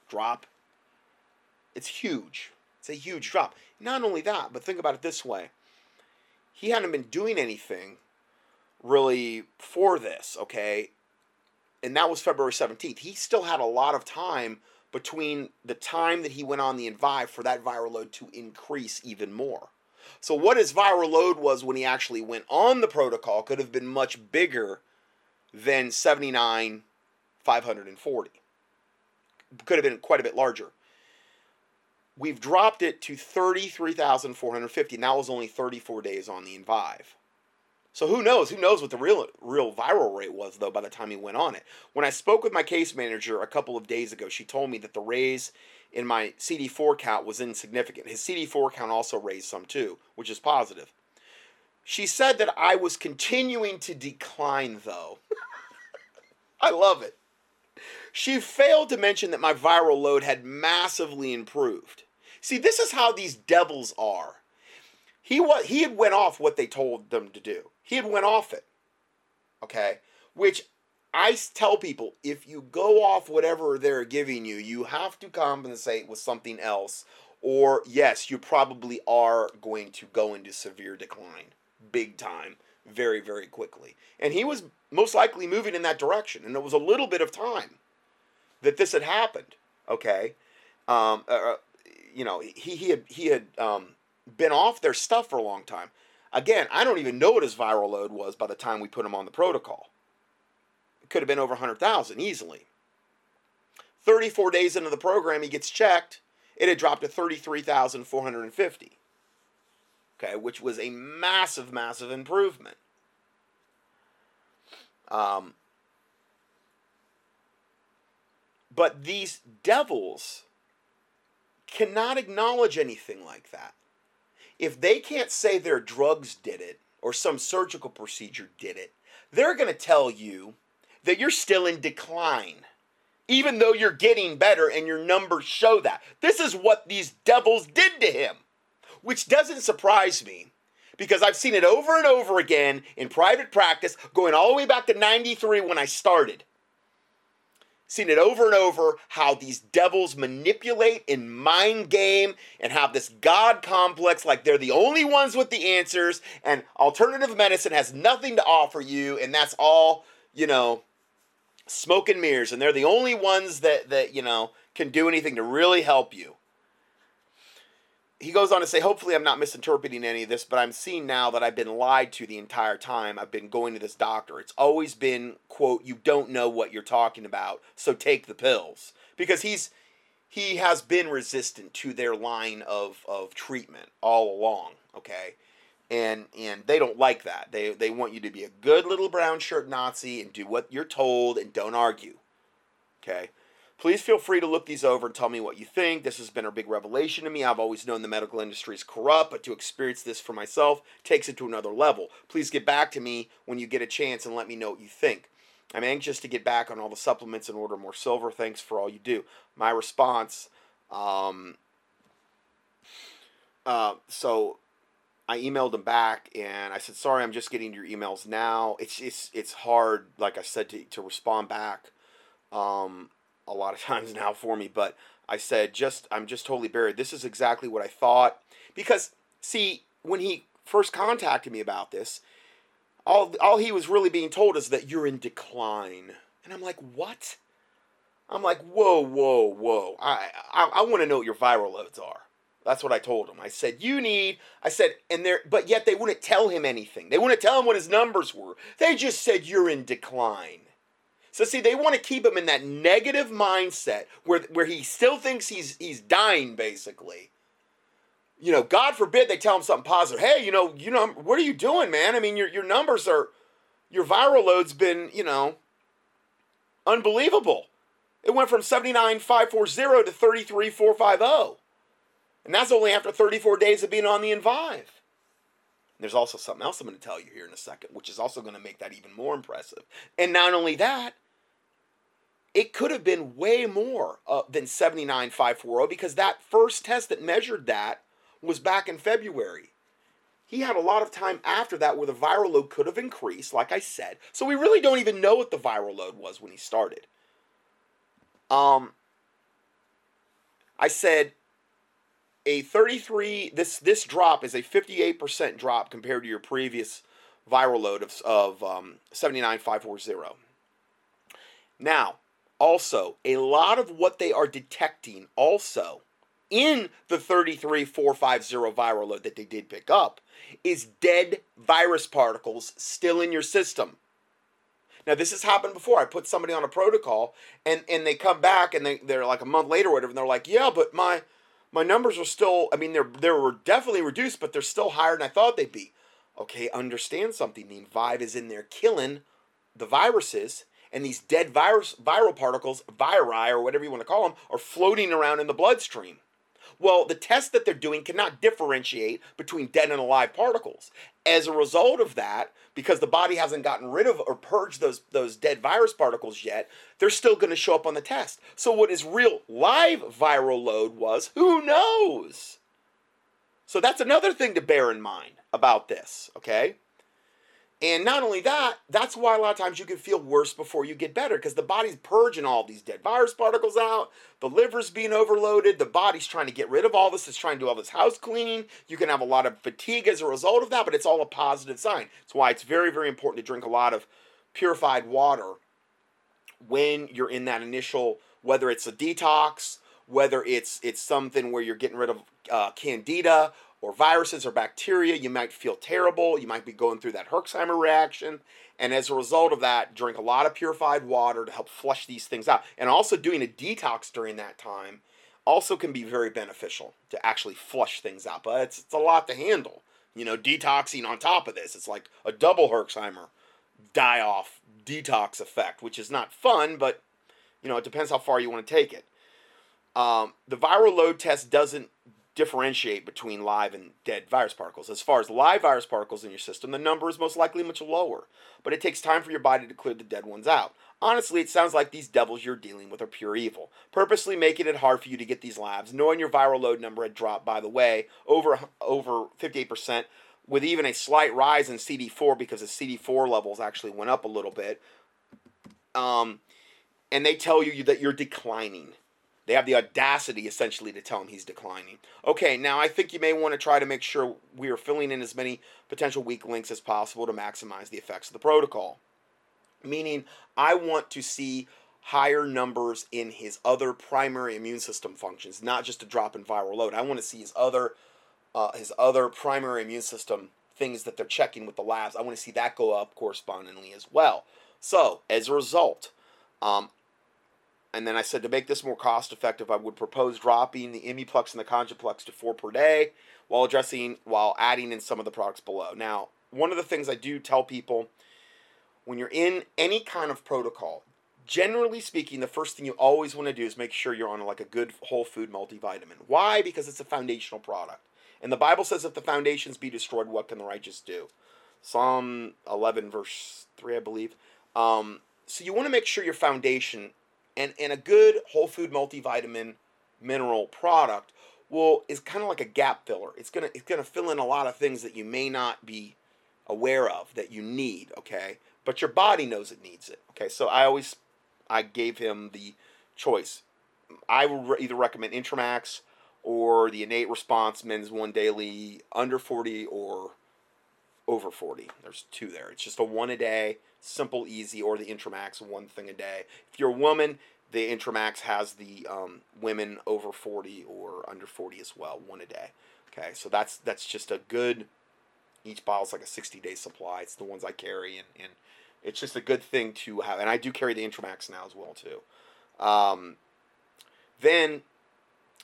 drop. It's huge. It's a huge drop. Not only that, but think about it this way. He hadn't been doing anything really for this, okay? And that was February seventeenth. He still had a lot of time between the time that he went on the InVive for that viral load to increase even more. So what his viral load was when he actually went on the protocol could have been much bigger than seventy-nine thousand five hundred forty. Could have been quite a bit larger. We've dropped it to thirty-three thousand four hundred fifty, and that was only thirty-four days on the InVive. So who knows? Who knows what the real real viral rate was, though, by the time he went on it. When I spoke with my case manager a couple of days ago, she told me that the raise in my C D four count was insignificant. His C D four count also raised some, too, which is positive. She said that I was continuing to decline, though. I love it. She failed to mention that my viral load had massively improved. See, this is how these devils are. He was, he had went off what they told them to do. He had went off it, okay? Which I tell people, if you go off whatever they're giving you, you have to compensate with something else, or yes, you probably are going to go into severe decline, big time, very, very quickly. And he was most likely moving in that direction, and it was a little bit of time that this had happened, okay? Um, uh, you know, he, he had, he had um, been off their stuff for a long time. Again, I don't even know what his viral load was by the time we put him on the protocol. It could have been over one hundred thousand easily. thirty-four days into the program, he gets checked. It had dropped to thirty-three thousand four hundred fifty, okay, which was a massive, massive improvement. Um, but these devils cannot acknowledge anything like that. If they can't say their drugs did it or some surgical procedure did it, they're going to tell you that you're still in decline, even though you're getting better and your numbers show that. This is what these devils did to him, which doesn't surprise me because I've seen it over and over again in private practice, going all the way back to ninety-three when I started. Seen it over and over how these devils manipulate in mind game and have this God complex like they're the only ones with the answers and alternative medicine has nothing to offer you and that's all, you know, smoke and mirrors, and they're the only ones that, that, you know, can do anything to really help you. He goes on to say, hopefully I'm not misinterpreting any of this, but I'm seeing now that I've been lied to the entire time I've been going to this doctor. It's always been, quote, you don't know what you're talking about, so take the pills. Because he's he has been resistant to their line of, of treatment all along, okay? And and they don't like that. They they want you to be a good little brown shirt Nazi and do what you're told and don't argue, okay? Please feel free to look these over and tell me what you think. This has been a big revelation to me. I've always known the medical industry is corrupt, but to experience this for myself takes it to another level. Please get back to me when you get a chance and let me know what you think. I'm anxious to get back on all the supplements and order more silver. Thanks for all you do. My response, um, uh, so I emailed him back and I said, sorry, I'm just getting your emails now. It's, it's, it's hard, like I said, to, to respond back. Um... a lot of times now for me, but I said, just, I'm just totally buried. This is exactly what I thought. Because, see, when he first contacted me about this, all, all he was really being told is that you're in decline. And I'm like, what? I'm like, whoa, whoa, whoa. I, I, I want to know what your viral loads are. That's what I told him. I said, you need, I said, and there, but yet they wouldn't tell him anything. They wouldn't tell him what his numbers were. They just said, you're in decline. So see, they want to keep him in that negative mindset where where he still thinks he's he's dying, basically. You know, God forbid they tell him something positive. Hey, you know, you know, what are you doing, man? I mean, your your numbers are, your viral load's been, you know, unbelievable. It went from seventy-nine thousand five hundred forty to thirty-three thousand four hundred fifty. And that's only after thirty-four days of being on the InVive. There's also something else I'm going to tell you here in a second, which is also going to make that even more impressive. And not only that, it could have been way more uh, than seventy-nine thousand five hundred forty because that first test that measured that was back in February. He had a lot of time after that where the viral load could have increased, like I said. So we really don't even know what the viral load was when he started. Um, I said... A thirty-three, this this drop is a fifty-eight percent drop compared to your previous viral load of, of um, seventy-nine thousand five hundred forty. Now, also, a lot of what they are detecting also in the thirty-three thousand four hundred fifty viral load that they did pick up is dead virus particles still in your system. Now, this has happened before. I put somebody on a protocol, and, and they come back, and they, they're like a month later or whatever, and they're like, yeah, but my... My numbers are still, I mean, they're, they were definitely reduced, but they're still higher than I thought they'd be. Okay, understand something. The InVive is in there killing the viruses, and these dead virus, viral particles, viri or whatever you want to call them, are floating around in the bloodstream. Well, the test that they're doing cannot differentiate between dead and alive particles. As a result of that, because the body hasn't gotten rid of or purged those, those dead virus particles yet, they're still going to show up on the test. So what his real live viral load was, who knows? So that's another thing to bear in mind about this, okay? And not only that, that's why a lot of times you can feel worse before you get better, because the body's purging all these dead virus particles out, the liver's being overloaded, the body's trying to get rid of all this, it's trying to do all this house cleaning, you can have a lot of fatigue as a result of that, but it's all a positive sign. That's why it's very, very important to drink a lot of purified water when you're in that initial, whether it's a detox, whether it's, it's something where you're getting rid of uh, candida, or viruses or bacteria, you might feel terrible, you might be going through that Herxheimer reaction, and as a result of that, drink a lot of purified water to help flush these things out. And also doing a detox during that time also can be very beneficial to actually flush things out, but it's, it's a lot to handle. You know, detoxing on top of this, it's like a double Herxheimer die-off detox effect, which is not fun, but, you know, it depends how far you want to take it. Um, the viral load test doesn't differentiate between live and dead virus particles. As far as live virus particles in your system, the number is most likely much lower, but it takes time for your body to clear the dead ones out. Honestly, it sounds like these devils you're dealing with are pure evil, purposely making it hard for you to get these labs, knowing your viral load number had dropped, by the way, over over fifty-eight percent, with even a slight rise in C D four because the C D four levels actually went up a little bit, um, and they tell you that you're declining. They have the audacity, essentially, to tell him he's declining. Okay, now I think you may want to try to make sure we are filling in as many potential weak links as possible to maximize the effects of the protocol. Meaning, I want to see higher numbers in his other primary immune system functions, not just a drop in viral load. I want to see his other, uh, his other primary immune system things that they're checking with the labs. I want to see that go up correspondingly as well. So, as a result, um, and then I said, to make this more cost-effective, I would propose dropping the Immuplex and the Conjuplex to four per day while addressing, while adding in some of the products below. Now, one of the things I do tell people, when you're in any kind of protocol, generally speaking, the first thing you always want to do is make sure you're on like a good whole food multivitamin. Why? Because it's a foundational product. And the Bible says, if the foundations be destroyed, what can the righteous do? Psalm eleven, verse three, I believe. Um, so you want to make sure your foundation... And, and a good whole food multivitamin mineral product will is kind of like a gap filler. It's gonna it's gonna fill in a lot of things that you may not be aware of that you need, okay? But your body knows it needs it, okay? So I always I gave him the choice. I would re- either recommend Intramax or the Innate Response Men's One Daily under forty or over forty. There's two there. It's just a one a day, simple, easy, or the Intramax, one thing a day. If you're a woman, the Intramax has the um, women over forty or under forty as well, one a day. Okay, so that's that's just a good, each bottle's like a sixty-day supply. It's the ones I carry, and, and it's just a good thing to have. And I do carry the Intramax now as well, too. Um, then...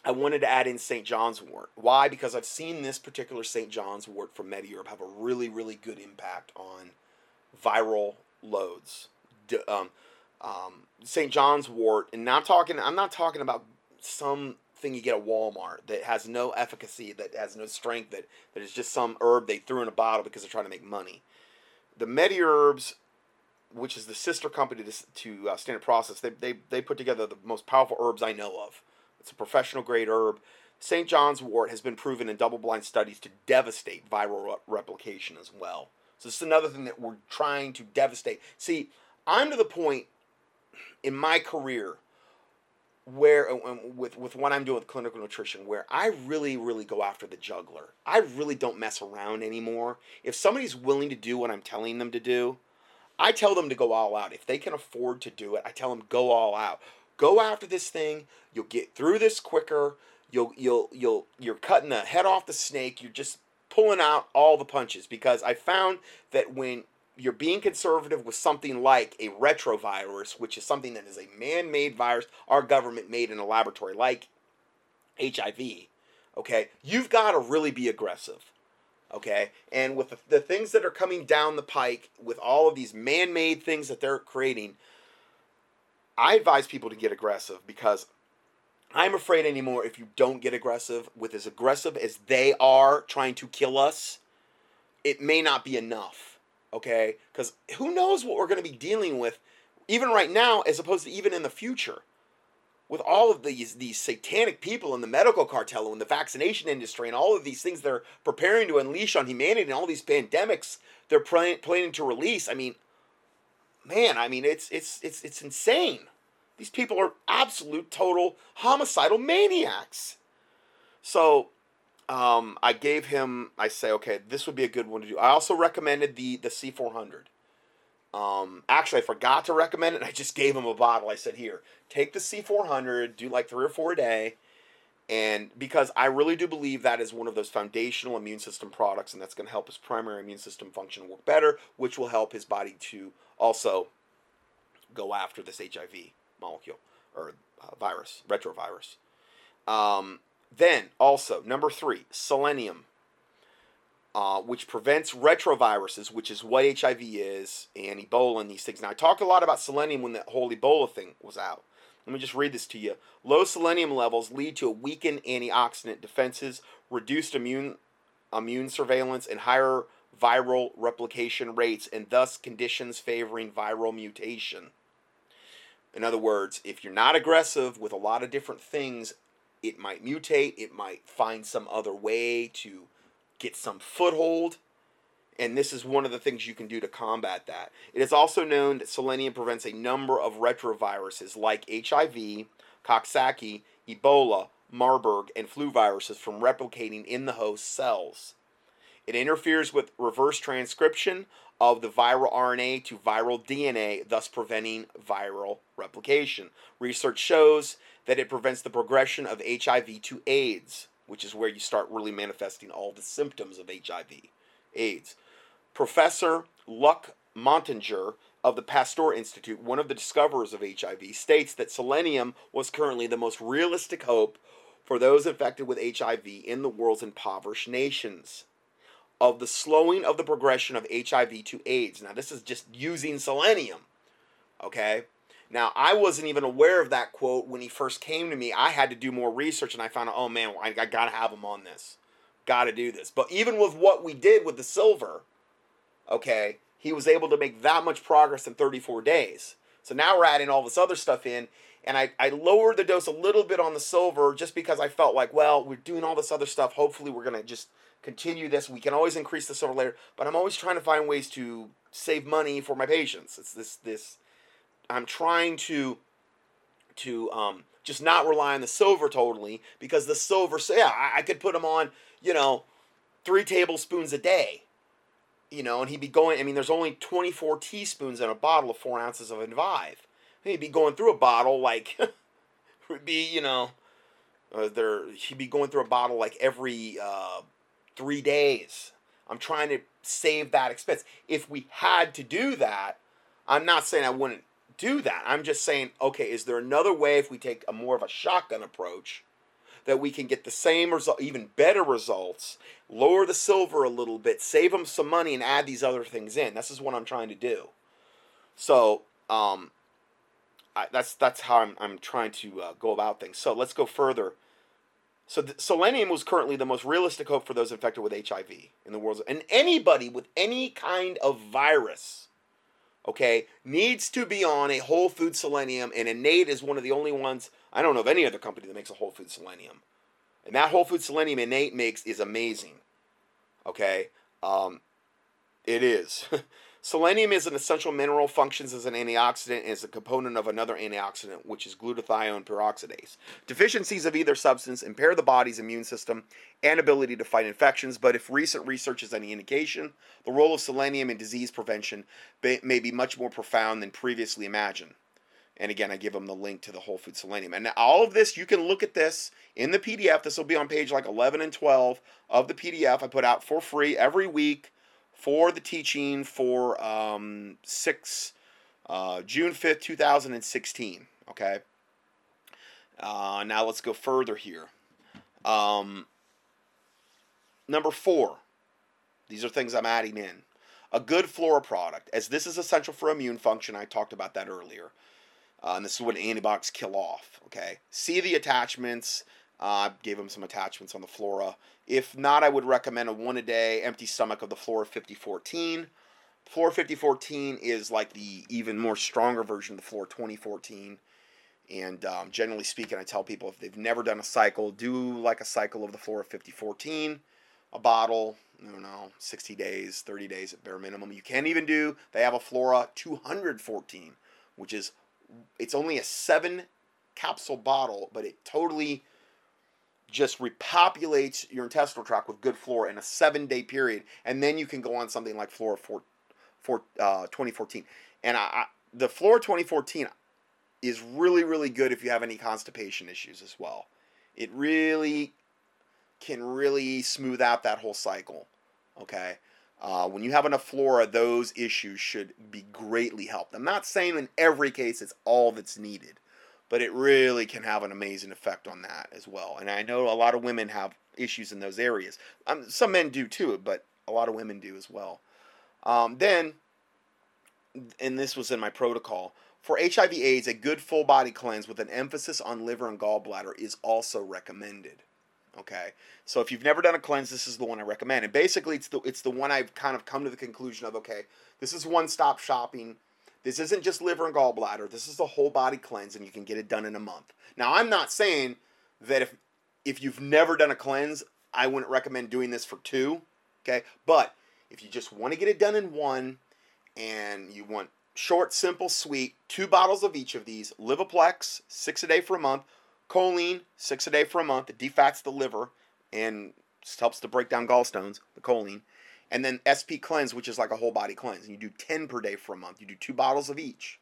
I wanted to add in Saint John's wort. Why? Because I've seen this particular Saint John's wort from Mediherb have a really, really good impact on viral loads. Um, um, Saint John's wort, and now I'm talking, I'm not talking about something you get at Walmart that has no efficacy, that has no strength, that, that is just some herb they threw in a bottle because they're trying to make money. The Mediherbs, which is the sister company to, to uh, Standard Process, they, they, they put together the most powerful herbs I know of. It's a professional-grade herb. Saint John's wort has been proven in double-blind studies to devastate viral re- replication as well. So this is another thing that we're trying to devastate. See, I'm to the point in my career where, with, with what I'm doing with clinical nutrition, where I really, really go after the juggler. I really don't mess around anymore. If somebody's willing to do what I'm telling them to do, I tell them to go all out. If they can afford to do it, I tell them go all out. Go after this thing. You'll get through this quicker. You'll you'll you'll you're cutting the head off the snake. You're just pulling out all the punches, because I found that when you're being conservative with something like a retrovirus, which is something that is a man-made virus our government made in a laboratory, like H I V, okay, you've got to really be aggressive, okay? And with the, the things that are coming down the pike, with all of these man-made things that they're creating, I advise people to get aggressive, because I'm afraid anymore if you don't get aggressive with as aggressive as they are trying to kill us, it may not be enough, okay? Because who knows what we're going to be dealing with even right now as opposed to even in the future with all of these, these satanic people in the medical cartel and the vaccination industry and all of these things they're preparing to unleash on humanity and all these pandemics they're plan- planning to release. I mean, man, I mean, it's it's it's it's insane. These people are absolute, total, homicidal maniacs. So um, I gave him, I say, okay, this would be a good one to do. I also recommended the, the C four hundred. Um, actually, I forgot to recommend it, and I just gave him a bottle. I said, here, take the C four hundred, do like three or four a day. And because I really do believe that is one of those foundational immune system products, and that's going to help his primary immune system function and work better, which will help his body to also go after this H I V molecule or uh, virus, retrovirus. Um, then also number three, selenium, uh, which prevents retroviruses, which is what H I V is and Ebola and these things. Now I talked a lot about selenium when that whole Ebola thing was out. Let me just read this to you. Low selenium levels lead to a weakened antioxidant defenses, reduced immune immune surveillance, and higher viral replication rates, and thus conditions favoring viral mutation. In other words, if you're not aggressive with a lot of different things, it might mutate, it might find some other way to get some foothold, and this is one of the things you can do to combat that. It is also known that selenium prevents a number of retroviruses like H I V, Coxsackie, Ebola, Marburg, and flu viruses from replicating in the host cells. It interferes with reverse transcription of the viral R N A to viral D N A, thus preventing viral replication. Research shows that it prevents the progression of H I V to AIDS, which is where you start really manifesting all the symptoms of H I V, AIDS. Professor Luc Montagnier of the Pasteur Institute, one of the discoverers of H I V, states that selenium was currently the most realistic hope for those infected with H I V in the world's impoverished nations. Of the slowing of the progression of H I V to AIDS. Now, this is just using selenium, okay? Now, I wasn't even aware of that quote when he first came to me. I had to do more research, and I found out, oh, man, I, I got to have him on this. Got to do this. But even with what we did with the silver, okay, he was able to make that much progress in thirty-four days. So now we're adding all this other stuff in, and I, I lowered the dose a little bit on the silver just because I felt like, well, we're doing all this other stuff. Hopefully, we're going to just continue this. We can always increase this over later, but I'm always trying to find ways to save money for my patients. It's this this I'm trying to to um just not rely on the silver totally, because the silver, so yeah, I, I could put him on, you know, three tablespoons a day, you know, and he'd be going. I mean, there's only twenty-four teaspoons in a bottle of four ounces of InVive. He'd be going through a bottle like it would be, you know, uh, there he'd be going through a bottle like every uh three days. I'm trying to save that expense. If we had to do that, I'm not saying I wouldn't do that. I'm just saying, okay, is there another way if we take a more of a shotgun approach that we can get the same result, even better results, lower the silver a little bit, save them some money, and add these other things in? This is what I'm trying to do. So um, I, that's that's how I'm, I'm trying to uh, go about things. So let's go further. So the, selenium was currently the most realistic hope for those infected with H I V in the world. And anybody with any kind of virus, okay, needs to be on a whole food selenium. And Innate is one of the only ones, I don't know of any other company that makes a whole food selenium. And that whole food selenium Innate makes is amazing, okay? Um, it is. Selenium is an essential mineral, functions as an antioxidant, and is a component of another antioxidant, which is glutathione peroxidase. Deficiencies of either substance impair the body's immune system and ability to fight infections, but if recent research is any indication, the role of selenium in disease prevention may be much more profound than previously imagined. And again, I give them the link to the whole food selenium. And all of this, you can look at this in the P D F. This will be on page like eleven and twelve of the P D F I put out for free every week. For the teaching for um, six uh, June fifth, two thousand sixteen. Okay. Uh, now let's go further here. Um, number four. These are things I'm adding in. A good flora product, as this is essential for immune function. I talked about that earlier. Uh, and this is what antibiotics kill off, okay? See the attachments. I uh, gave them some attachments on the Flora. If not, I would recommend a one-a-day empty stomach of the Flora fifty fourteen. Flora fifty fourteen is like the even more stronger version of the Flora twenty fourteen. And um, generally speaking, I tell people if they've never done a cycle, do like a cycle of the Flora fifty fourteen, a bottle, I don't know, sixty days, thirty days at bare minimum. You can even do, they have a Flora two hundred fourteen, which is, it's only a seven capsule bottle, but it totally just repopulates your intestinal tract with good flora in a seven-day period. And then you can go on something like Flora four, four, uh, twenty fourteen. And I, I, the Flora twenty fourteen is really, really good if you have any constipation issues as well. It really can really smooth out that whole cycle, okay? Uh, when you have enough flora, those issues should be greatly helped. I'm not saying in every case it's all that's needed, but it really can have an amazing effect on that as well. And I know a lot of women have issues in those areas. Um, some men do too, but a lot of women do as well. Um, then, and this was in my protocol, for H I V AIDS, a good full body cleanse with an emphasis on liver and gallbladder is also recommended. Okay, so if you've never done a cleanse, this is the one I recommend. And basically, it's the, it's the one I've kind of come to the conclusion of, okay, this is one-stop shopping. This isn't just liver and gallbladder. This is the whole body cleanse, and you can get it done in a month. Now, I'm not saying that if, if you've never done a cleanse, I wouldn't recommend doing this for two, okay? But if you just want to get it done in one and you want short, simple, sweet, two bottles of each of these, Livaplex, six a day for a month, Choline, six a day for a month. It defats the liver and helps to break down gallstones, the choline. And then S P Cleanse, which is like a whole body cleanse. And you do ten per day for a month. You do two bottles of each.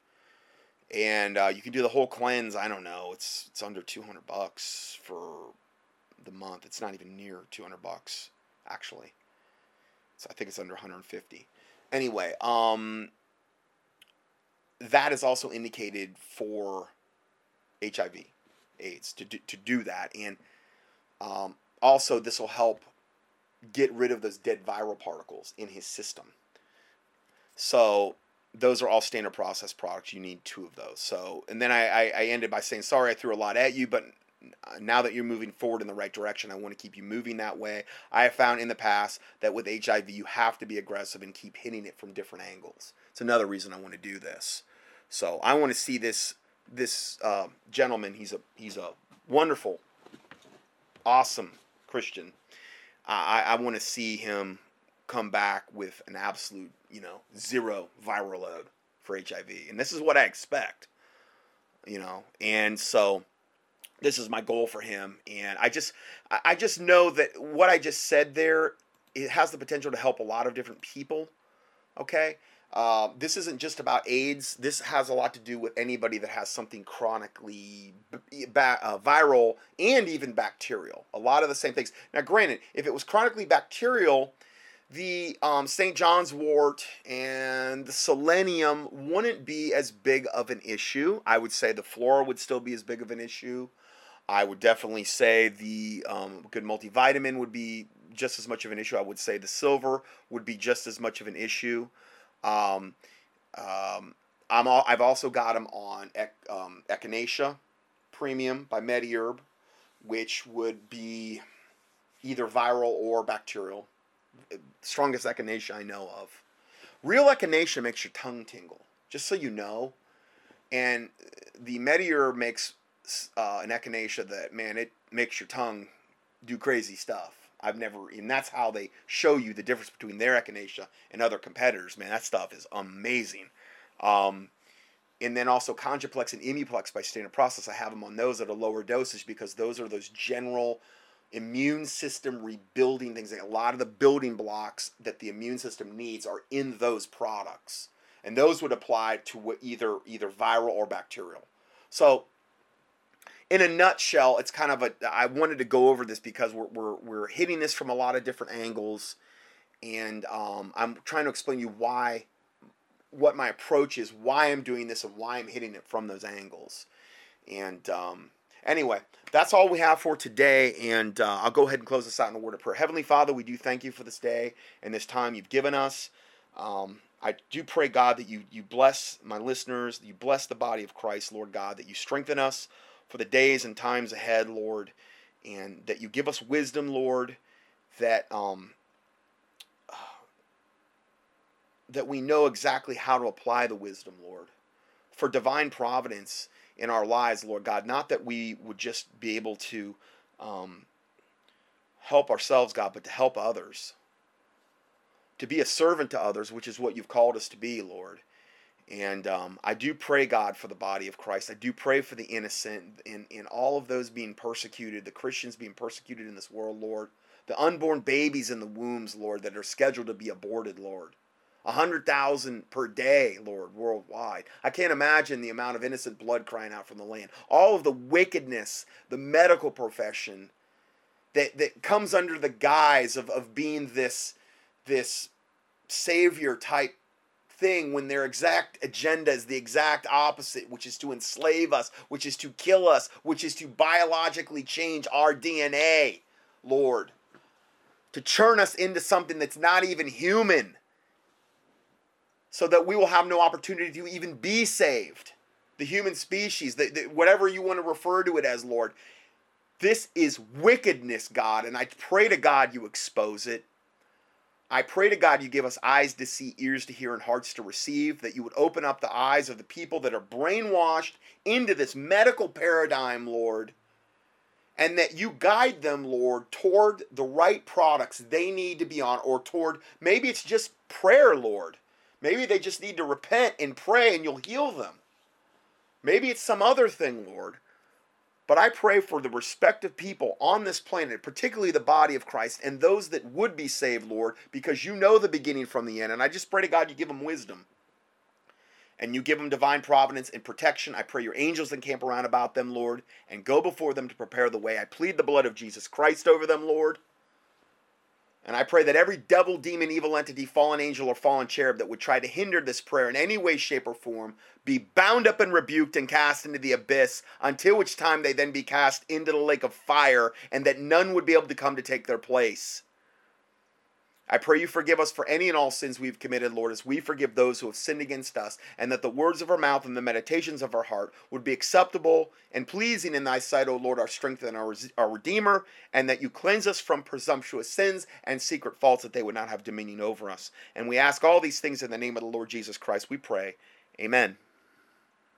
And uh, you can do the whole cleanse. I don't know. It's it's under two hundred bucks for the month. It's not even near two hundred bucks, actually. So I think it's under one hundred fifty. Anyway, um, that is also indicated for H I V AIDS to do, to do that, and um, also this will help get rid of those dead viral particles in his system. So those are all standard process products. You need two of those. So, and then I, I, I ended by saying, sorry, I threw a lot at you, but now that you're moving forward in the right direction, I want to keep you moving that way. I have found in the past that with H I V, you have to be aggressive and keep hitting it from different angles. It's another reason I want to do this. So I want to see this This uh, gentleman, he's a he's a wonderful, awesome Christian. I, I want to see him come back with an absolute, you know, zero viral load for H I V. And this is what I expect, you know. And so this is my goal for him. And I just, I just know that what I just said there, it has the potential to help a lot of different people, okay? Uh, this isn't just about AIDS. This has a lot to do with anybody that has something chronically b- ba- uh, viral and even bacterial. A lot of the same things. Now, granted, if it was chronically bacterial, the um, Saint John's wort and the selenium wouldn't be as big of an issue. I would say the flora would still be as big of an issue. I would definitely say the um, good multivitamin would be just as much of an issue. I would say the silver would be just as much of an issue. Um, um, I'm all, I've also got them on ec, um, Echinacea Premium by Mediherb, which would be either viral or bacterial. Strongest Echinacea I know of. Real Echinacea makes your tongue tingle, just so you know. And the Mediherb makes uh, an Echinacea that, man, it makes your tongue do crazy stuff. I've never, and that's how they show you the difference between their Echinacea and other competitors. Man, that stuff is amazing. Um, and then also Conjuplex and Immuplex by Standard Process. I have them on those at a lower dosage because those are those general immune system rebuilding things. Like a lot of the building blocks that the immune system needs are in those products. And those would apply to either either viral or bacterial. So, in a nutshell, it's kind of a, I wanted to go over this because we're, we're, we're hitting this from a lot of different angles, and um, I'm trying to explain to you why, what my approach is, why I'm doing this, and why I'm hitting it from those angles. And um, anyway, that's all we have for today, and uh, I'll go ahead and close this out in a word of prayer. Heavenly Father, we do thank you for this day and this time you've given us. Um, I do pray, God, that you, you bless my listeners, that you bless the body of Christ, Lord God, that you strengthen us for the days and times ahead, Lord, and that you give us wisdom, Lord, that um, uh, that we know exactly how to apply the wisdom, Lord, for divine providence in our lives, Lord God, not that we would just be able to um, help ourselves, God, but to help others, to be a servant to others, which is what you've called us to be, Lord. And um, I do pray, God, for the body of Christ. I do pray for the innocent and, and all of those being persecuted, the Christians being persecuted in this world, Lord, the unborn babies in the wombs, Lord, that are scheduled to be aborted, Lord. one hundred thousand per day, Lord, worldwide. I can't imagine the amount of innocent blood crying out from the land. All of the wickedness, the medical profession that, that comes under the guise of, of being this, this savior type thing, when their exact agenda is the exact opposite, which is to enslave us, which is to kill us, which is to biologically change our D N A, Lord, to churn us into something that's not even human, so that we will have no opportunity to even be saved. The human species, the, the, whatever you want to refer to it as, Lord. This is wickedness, God, and I pray to God you expose it. I pray to God you give us eyes to see, ears to hear, and hearts to receive, that you would open up the eyes of the people that are brainwashed into this medical paradigm, Lord, and that you guide them, Lord, toward the right products they need to be on, or toward, maybe it's just prayer, Lord. Maybe they just need to repent and pray and you'll heal them. Maybe it's some other thing, Lord. But I pray for the respective people on this planet, particularly the body of Christ, and those that would be saved, Lord, because you know the beginning from the end. And I just pray to God you give them wisdom. And you give them divine providence and protection. I pray your angels encamp around about them, Lord, and go before them to prepare the way. I plead the blood of Jesus Christ over them, Lord. And I pray that every devil, demon, evil entity, fallen angel, or fallen cherub that would try to hinder this prayer in any way, shape, or form be bound up and rebuked and cast into the abyss, until which time they then be cast into the lake of fire, and that none would be able to come to take their place. I pray you forgive us for any and all sins we've committed, Lord, as we forgive those who have sinned against us, and that the words of our mouth and the meditations of our heart would be acceptable and pleasing in thy sight, O Lord, our strength and our, our Redeemer, and that you cleanse us from presumptuous sins and secret faults, that they would not have dominion over us. And we ask all these things in the name of the Lord Jesus Christ, we pray. Amen.